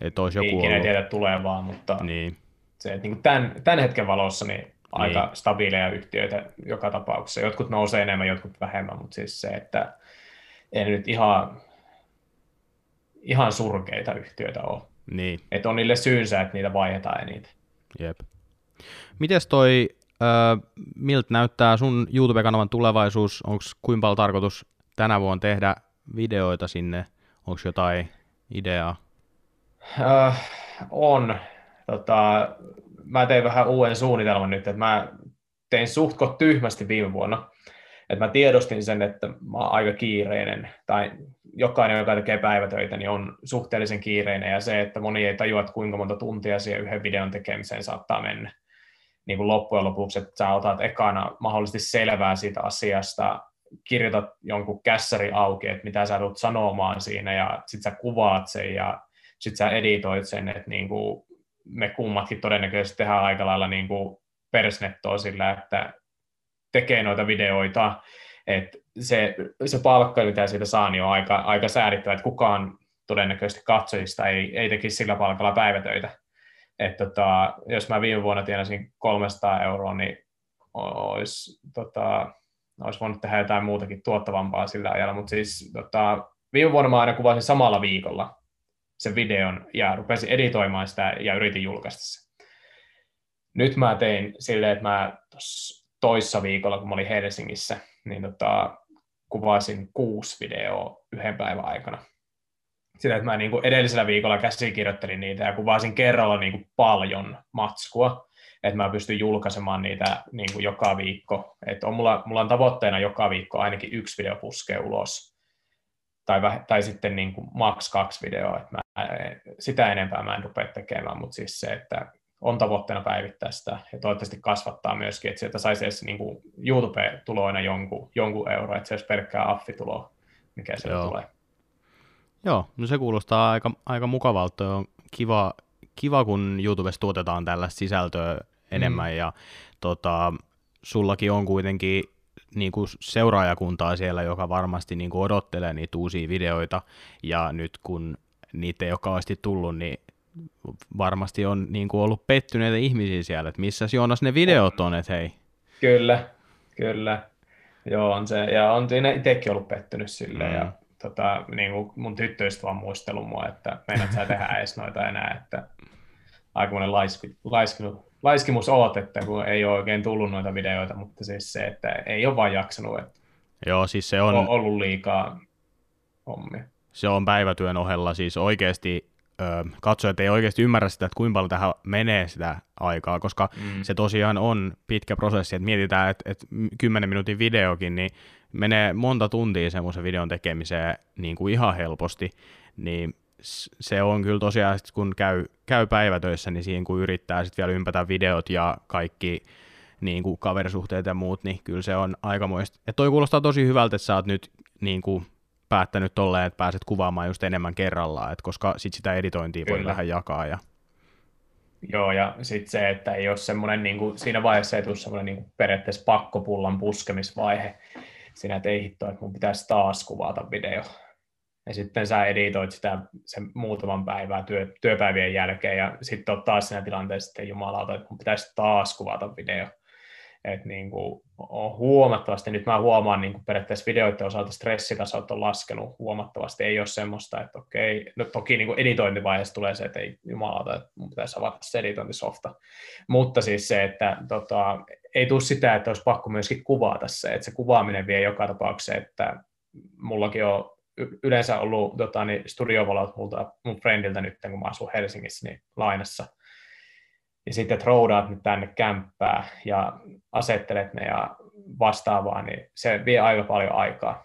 Että olisi joku ikinä tiedä tulevaa, mutta niin. se, että niin kuin tämän, tämän hetken valossa niin aika niin. stabiileja yhtiöitä joka tapauksessa. Jotkut nousee enemmän, jotkut vähemmän, mutta siis se, että ei nyt ihan... ihan surkeita yhtiöitä on. Niin. Että on niille syynsä, että niitä vaihdetaan eniten. Jep. Mites toi, äh, miltä näyttää sun YouTube-kanavan tulevaisuus? Onko kuinka paljon tarkoitus tänä vuonna tehdä videoita sinne? Onko jotain ideaa? Äh, on. Tota, mä tein vähän uuden suunnitelman nyt. Että mä tein suhtko tyhmästi viime vuonna. Että mä tiedostin sen, että mä oon aika kiireinen, tai jokainen, joka tekee päivätöitä, niin on suhteellisen kiireinen, ja se, että moni ei tajua, että kuinka monta tuntia siihen yhden videon tekemiseen saattaa mennä. Niin kuin loppujen lopuksi, että sä otat ekana mahdollisesti selvää siitä asiasta, kirjoitat jonkun kässäri auki, että mitä sä tulet sanomaan siinä, ja sit sä kuvaat sen, ja sit sä editoit sen, että niin kuin me kummatkin todennäköisesti tehdään aika lailla niin kuin persnettoa sillä, että tekee noita videoita, että se, se palkka, mitä siitä saa, niin on aika, aika säädittävä, että kukaan todennäköisesti katsojista ei, ei tekisi sillä palkalla päivätöitä. Että tota, jos mä viime vuonna tienasin kolmesataa euroa, niin olisi tota, olis voinut tehdä jotain muutakin tuottavampaa sillä ajalla, mutta siis tota, viime vuonna mä aina kuvasin samalla viikolla sen videon ja rupesin editoimaan sitä ja yritin julkaista sen. Nyt mä tein silleen, että mä tossa toissa viikolla, kun mä olin Helsingissä, niin tota, kuvasin kuusi videoa yhden päivän aikana. Sitä, että mä niin kuin edellisellä viikolla käsikirjoittelin niitä ja kuvasin kerralla niin kuin paljon matskua, että mä pystyn julkaisemaan niitä niin kuin joka viikko. Että on mulla, mulla on tavoitteena joka viikko ainakin yksi video puskee ulos, tai, väh, tai sitten niin kuin maks kaksi videoa. Että mä, sitä enempää mä en rupea tekemään, mutta siis se, että on tavoitteena päivittää sitä ja toivottavasti kasvattaa myöskin, että sieltä saisi edes niin kuin YouTube-tuloina jonkun, jonkun euro, että se olisi pelkkää affituloa, mikä sieltä Joo. tulee. Joo, no se kuulostaa aika, aika mukavalta. On kiva, kiva, kun YouTubessa tuotetaan tällaista sisältöä enemmän mm. ja tota, sullakin on kuitenkin niin kuin seuraajakuntaa siellä, joka varmasti niin kuin odottelee niitä uusia videoita ja nyt kun niitä ei ole kauheasti tullut, niin varmasti on niin kuin ollut pettyneitä ihmisiä siellä, että missäs Joonas ne videot on, että hei. Kyllä, kyllä. Joo, on se, ja on siinä itsekin ollut pettynyt silleen, mm. ja tota, niin kuin mun tyttöistä vaan muistellut mua, että meinaat sä tehdä edes noita enää, että aikamoinen laiski, laiski, laiskimus oot, että kun ei ole oikein tullut noita videoita, mutta siis se, että ei ole vaan jaksanut, että Joo, siis se on, on ollut liikaa hommia. Se on päivätyön ohella, siis oikeasti katsojat ei oikeasti ymmärrä sitä, että kuinka paljon tähän menee sitä aikaa, koska mm. se tosiaan on pitkä prosessi, että mietitään, että, että kymmenen minuutin videokin, niin menee monta tuntia semmoisen videon tekemiseen niin kuin ihan helposti, niin se on kyllä tosiaan, kun käy, käy päivätöissä, niin siihen kun yrittää sitten vielä ympätä videot ja kaikki niin kuin kaverisuhteet ja muut, niin kyllä se on aikamoista. Että toi kuulostaa tosi hyvältä, että sä oot nyt niin kuin päättänyt tolleen, että pääset kuvaamaan just enemmän kerrallaan, että koska sit sitä editointia Kyllä. voi vähän jakaa. Ja... Joo, ja sitten se, että ei ole semmoinen, niin kuin, siinä vaiheessa ei tule semmoinen niin kuin periaatteessa pakkopullan puskemisvaihe siinä, että ei hittoa, että mun pitäisi taas kuvata video. Ja sitten sä editoit sitä sen muutaman päivää työ, työpäivien jälkeen, ja sitten oot taas siinä tilanteessa, että jumalauta, että mun pitäisi taas kuvata video. Että niin kuin on huomattavasti, nyt mä huomaan niin kuin periaatteessa videoiden osalta stressitasot on laskenut huomattavasti, ei ole semmoista, että okei, no toki niin kuin editointivaiheessa tulee se, että ei jumalauta, että mun pitäisi avata se editointisofta, mutta siis se, että tota, ei tule sitä, että olisi pakko myöskin kuvata se, että se kuvaaminen vie joka tapauksessa, että mullakin on yleensä ollut tota, niin studiovalot multa, mun friendiltä nyt, kun mä asun Helsingissä, niin lainassa. Ja sitten, että roudaat nyt tänne kämppää ja asettelet ne ja vastaavaa, niin se vie aika paljon aikaa.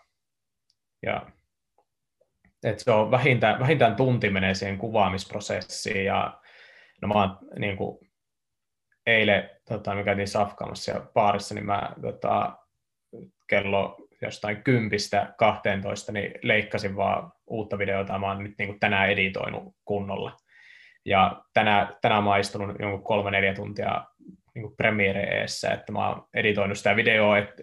Ja, et se on vähintään, vähintään tunti menee siihen kuvaamisprosessiin. Ja, no mä oon niin kuin, eilen, tota, me käytiin safkaamassa ja baarissa, niin mä tota, kello jostain kympistä kahteentoista niin leikkasin vaan uutta videota, mä oon nyt niin kuin tänään editoinut kunnolla. Ja tänään, tänään mä oon istunut jonkun kolme, neljä tuntia niin Premiere eessä, että mä oon editoinut sitä videoa, että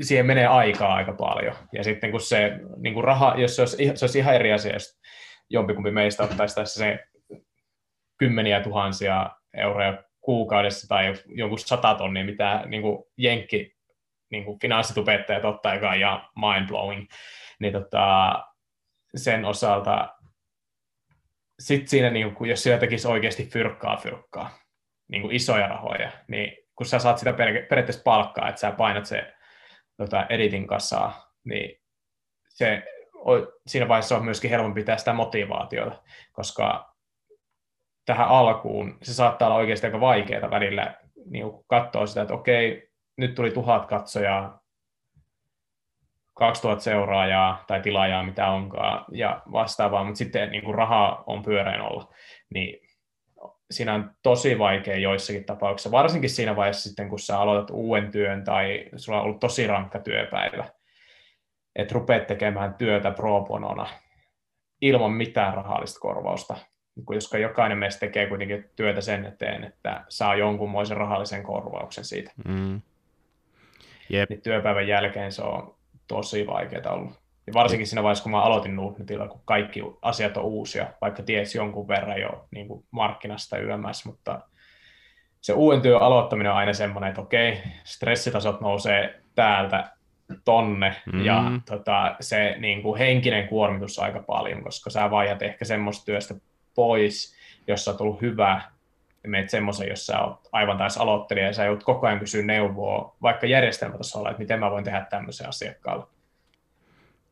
siihen menee aikaa aika paljon. Ja sitten kun se niin raha, jos se olisi, se olisi ihan eri asia, jos jompikumpi meistä ottaisi tässä se kymmeniä tuhansia euroja kuukaudessa tai jonkun sata tonnia, mitä niin jenkki niin finanssitubettajat ottaa, joka on ihan mind-blowing, niin tota, sen osalta sitten siinä, niin kun, jos siellä tekisi oikeasti fyrkkaa fyrkkaa, niin kuin isoja rahoja, niin kun sä saat sitä per- periaatteessa palkkaa, että sä painat se tota, editin kasaa, niin se, siinä vaiheessa on myöskin helpompi pitää sitä motivaatiota, koska tähän alkuun se saattaa olla oikeasti aika vaikeaa välillä niin kun katsoo sitä, että okei, nyt tuli tuhat katsojaa, kaksituhatta seuraajaa tai tilaajaa, mitä onkaan, ja vastaavaa, mutta sitten niin kun rahaa on pyöreän olla, niin siinä on tosi vaikea joissakin tapauksissa, varsinkin siinä vaiheessa sitten, kun sä aloitat uuden työn tai sulla on ollut tosi rankka työpäivä, että rupeat tekemään työtä pro bonona ilman mitään rahallista korvausta, koska jokainen meistä tekee kuitenkin työtä sen eteen, että saa jonkunmoisen rahallisen korvauksen siitä. Mm. Yep. Niin työpäivän jälkeen se on tosi vaikeaa ollut. Ja varsinkin siinä vaiheessa, kun mä aloitin Nordnetilla, kun kaikki asiat on uusia, vaikka tiesi jonkun verran jo niin kuin markkinasta yömässä, mutta se uuden työn aloittaminen on aina semmoinen, että okei, stressitasot nousee täältä tonne, mm-hmm. ja tota, se niin kuin henkinen kuormitus aika paljon, koska sä vaihdat ehkä semmoista työstä pois, jossa on tullut hyvä, ja menet semmoisen, jos sä oot aivan taas aloittelija, ja sä joudut koko ajan kysyä neuvoa, vaikka järjestelmätasolla, että miten mä voin tehdä tämmöisen asiakkaalle.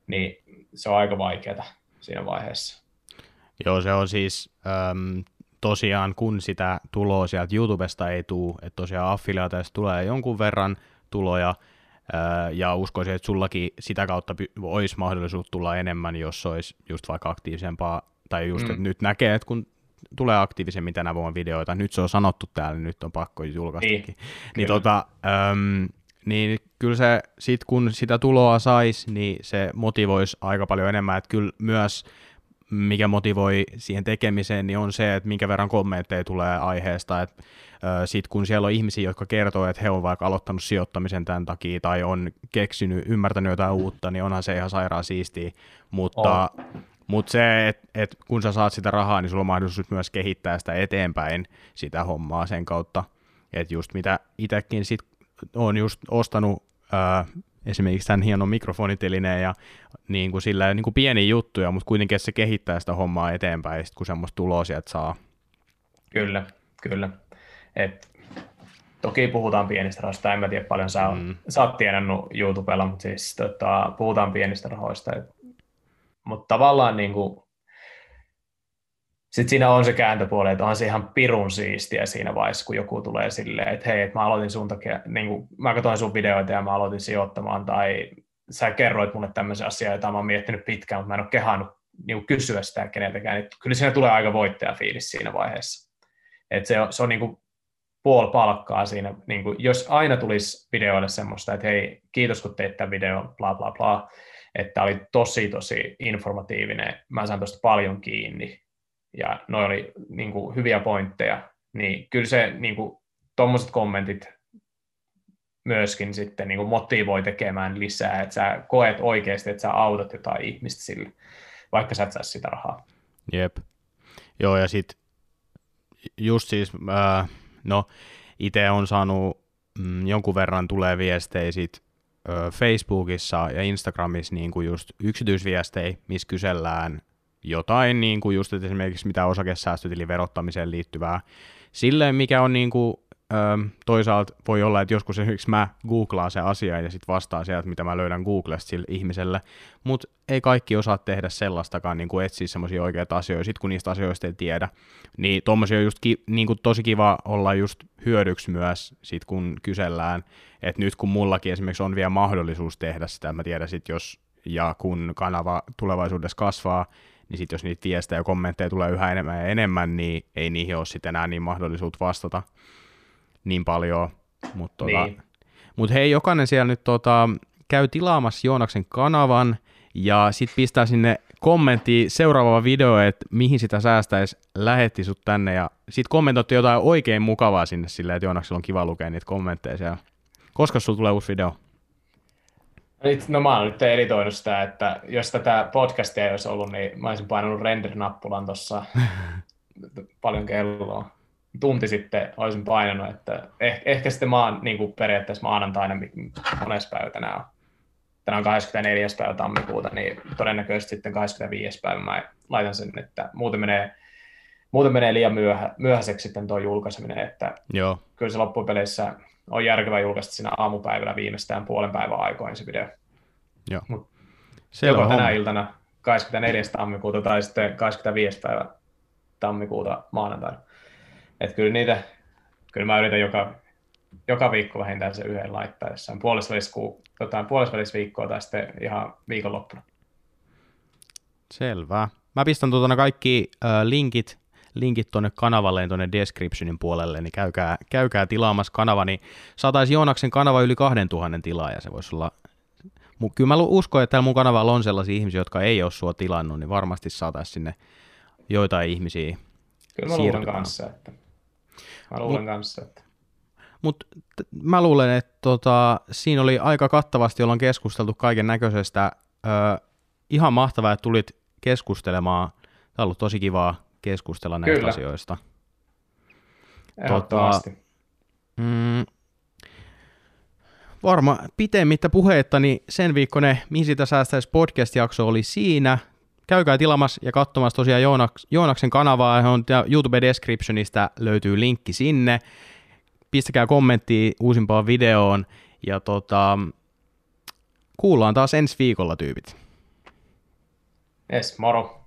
Niin se on aika vaikeaa siinä vaiheessa. Joo, se on siis äm, tosiaan, kun sitä tuloa sieltä YouTubesta ei tule, että tosiaan affiliateista tulee jonkun verran tuloja, ää, ja uskoisin, että sullakin sitä kautta olisi mahdollisuus tulla enemmän, jos olisi just vaikka aktiivisempaa, tai just, mm. että nyt näkee, että kun tulee aktiivisemmin tänä vuonna videoita, nyt se on sanottu täällä, nyt on pakko julkaistakin. Niin tota... Äm, niin kyllä se, sit kun sitä tuloa saisi, niin se motivoisi aika paljon enemmän, että kyllä myös mikä motivoi siihen tekemiseen, niin on se, että minkä verran kommentteja tulee aiheesta, että sit kun siellä on ihmisiä, jotka kertoo, että he on vaikka aloittanut sijoittamisen tämän takia, tai on keksinyt, ymmärtänyt jotain uutta, niin onhan se ihan sairaan siistiä, mutta, mutta se, että et kun sä saat sitä rahaa, niin sulla on mahdollisuus myös kehittää sitä eteenpäin, sitä hommaa sen kautta, että just mitä itsekin sit olen just ostanut ää, esimerkiksi tämän hienon mikrofonitelineen ja niin kuin sillä niin kuin pieniä juttuja, mutta kuitenkin se kehittää sitä hommaa eteenpäin, sit kun semmoista tuloa sieltä saa. Kyllä, kyllä. Et, toki puhutaan pienistä rahoista, en mä tiedä paljon sä, mm. oot, sä oot tienannut YouTubella, mutta siis tota, puhutaan pienistä rahoista. Mutta tavallaan niin kuin, sitten siinä on se kääntöpuoli, että onhan se ihan pirun siistiä siinä vaiheessa, kun joku tulee silleen, että hei, että mä aloitin sun takia, niin kuin mä katsoin sun videoita ja mä aloitin sijoittamaan, tai sä kerroit mulle tämmöisen asian, jota mä oon miettinyt pitkään, mutta mä en ole kehannut niin kysyä sitä keneltäkään, niin kyllä siinä tulee aika voittajafiilis siinä vaiheessa. Että se on, se on niin kuin puoli palkkaa siinä, niin kuin, jos aina tulisi videoille semmoista, että hei, kiitos kun teit tämän videon, bla bla bla, että oli tosi tosi informatiivinen, mä saan tuosta paljon kiinni, ja noi oli niin kuin hyviä pointteja, niin kyllä se niin kuin tommoset kommentit myöskin sitten niin kuin motivoi tekemään lisää, että sä koet oikeasti, että sä autat jotain ihmistä sille, vaikka sä et saa sitä rahaa. Jep. Joo, ja sit just siis, äh, no ite on saanut mm, jonkun verran tulee viestejä sit äh, Facebookissa ja Instagramissa niin kuin just yksityisviestejä, missä kysellään jotain, niin kuin just, että esimerkiksi mitä osakesäästötilin verottamiseen liittyvää. Silleen, mikä on niin kuin, toisaalta voi olla, että joskus esimerkiksi mä googlaan sen asian ja sitten vastaan sieltä, mitä mä löydän Googlesta sille ihmiselle, mutta ei kaikki osaa tehdä sellaistakaan, niin kuin etsiä semmoisia oikeita asioita, sit kun niistä asioista ei tiedä. Niin tommosia on just ki- niin kuin tosi kiva olla just hyödyksi myös, sit kun kysellään, että nyt kun mullakin esimerkiksi on vielä mahdollisuus tehdä sitä, mä tiedän sit, jos ja kun kanava tulevaisuudessa kasvaa, niin sitten jos niitä viestejä ja kommentteja tulee yhä enemmän ja enemmän, niin ei niihin ole sitten enää niin mahdollisuutta vastata niin paljon. Mutta tota, niin. mut hei, jokainen siellä nyt tota, käy tilaamassa Joonaksen kanavan ja sitten pistää sinne kommentti seuraava video, että mihin sitä säästäisi, lähetti sut tänne ja sit kommentoitte jotain oikein mukavaa sinne silleen, että Joonaksella on kiva lukea niitä kommentteja siellä. Koska sulla tulee uusi video? No mä oon nyt editoinut sitä, että jos tätä podcastia ei olisi ollut, niin mä olisin painanut render-nappulan tuossa paljon kelloa. Tunti sitten olisin painanut, että eh- ehkä sitten mä oon niin kuin periaatteessa maanantaina, monessa päivä tänään on. Tänään on kahdeskymmenesneljäs päivä tammikuuta, niin todennäköisesti sitten kahdeskymmenesviides päivä mä laitan sen, että muuten menee, muuten menee liian myöhä, myöhäiseksi sitten tuo julkaiseminen, että joo. Kyllä se loppupeleissä on järkevä julkaista siinä aamupäivällä viimeistään puolen päivän aikoin se video. Joo. Mut joko tänä iltana kahdeskymmenesneljäs tammikuuta tai sitten kahdeskymmenesviides päivä tammikuuta maanantaina. Että kyllä niitä, kyllä mä yritän joka, joka viikko vähintään sen yhden laittaa jossain puolesvälis viikkoa tai sitten ihan viikonloppuna. Selvä. Mä pistän tuota kaikki äh, linkit, linkit tuonne kanavalleen, tuonne descriptionin puolelle, niin käykää, käykää tilaamassa kanava, niin saataisiin Joonaksen kanava yli kahdentuhannen tilaa, ja se voisi olla... Kyllä mä uskon, että täällä mun kanavalla on sellaisia ihmisiä, jotka ei ole sua tilannut, niin varmasti saataisiin sinne joitain ihmisiä. Kyllä mä luulen kanssa, että... Mä luulen Mut, kanssa, että... Mutta mä luulen, että tota, siinä oli aika kattavasti, ollaan keskusteltu kaiken näköisestä. Öö, ihan mahtavaa, että tulit keskustelemaan. Tämä on ollut tosi kivaa keskustella näistä Kyllä. asioista. Ehdottomasti. Tota, mm, varma pitemmittä puheitta, niin sen viikkoinen Mihin sitä säästäisi podcast-jakso oli siinä. Käykää tilamassa ja katsomassa tosiaan Joonaks, Joonaksen kanavaa. YouTube-descriptionista löytyy linkki sinne. Pistäkää kommenttia uusimpaan videoon, ja tota, kuullaan taas ensi viikolla, tyypit. Yes, moro.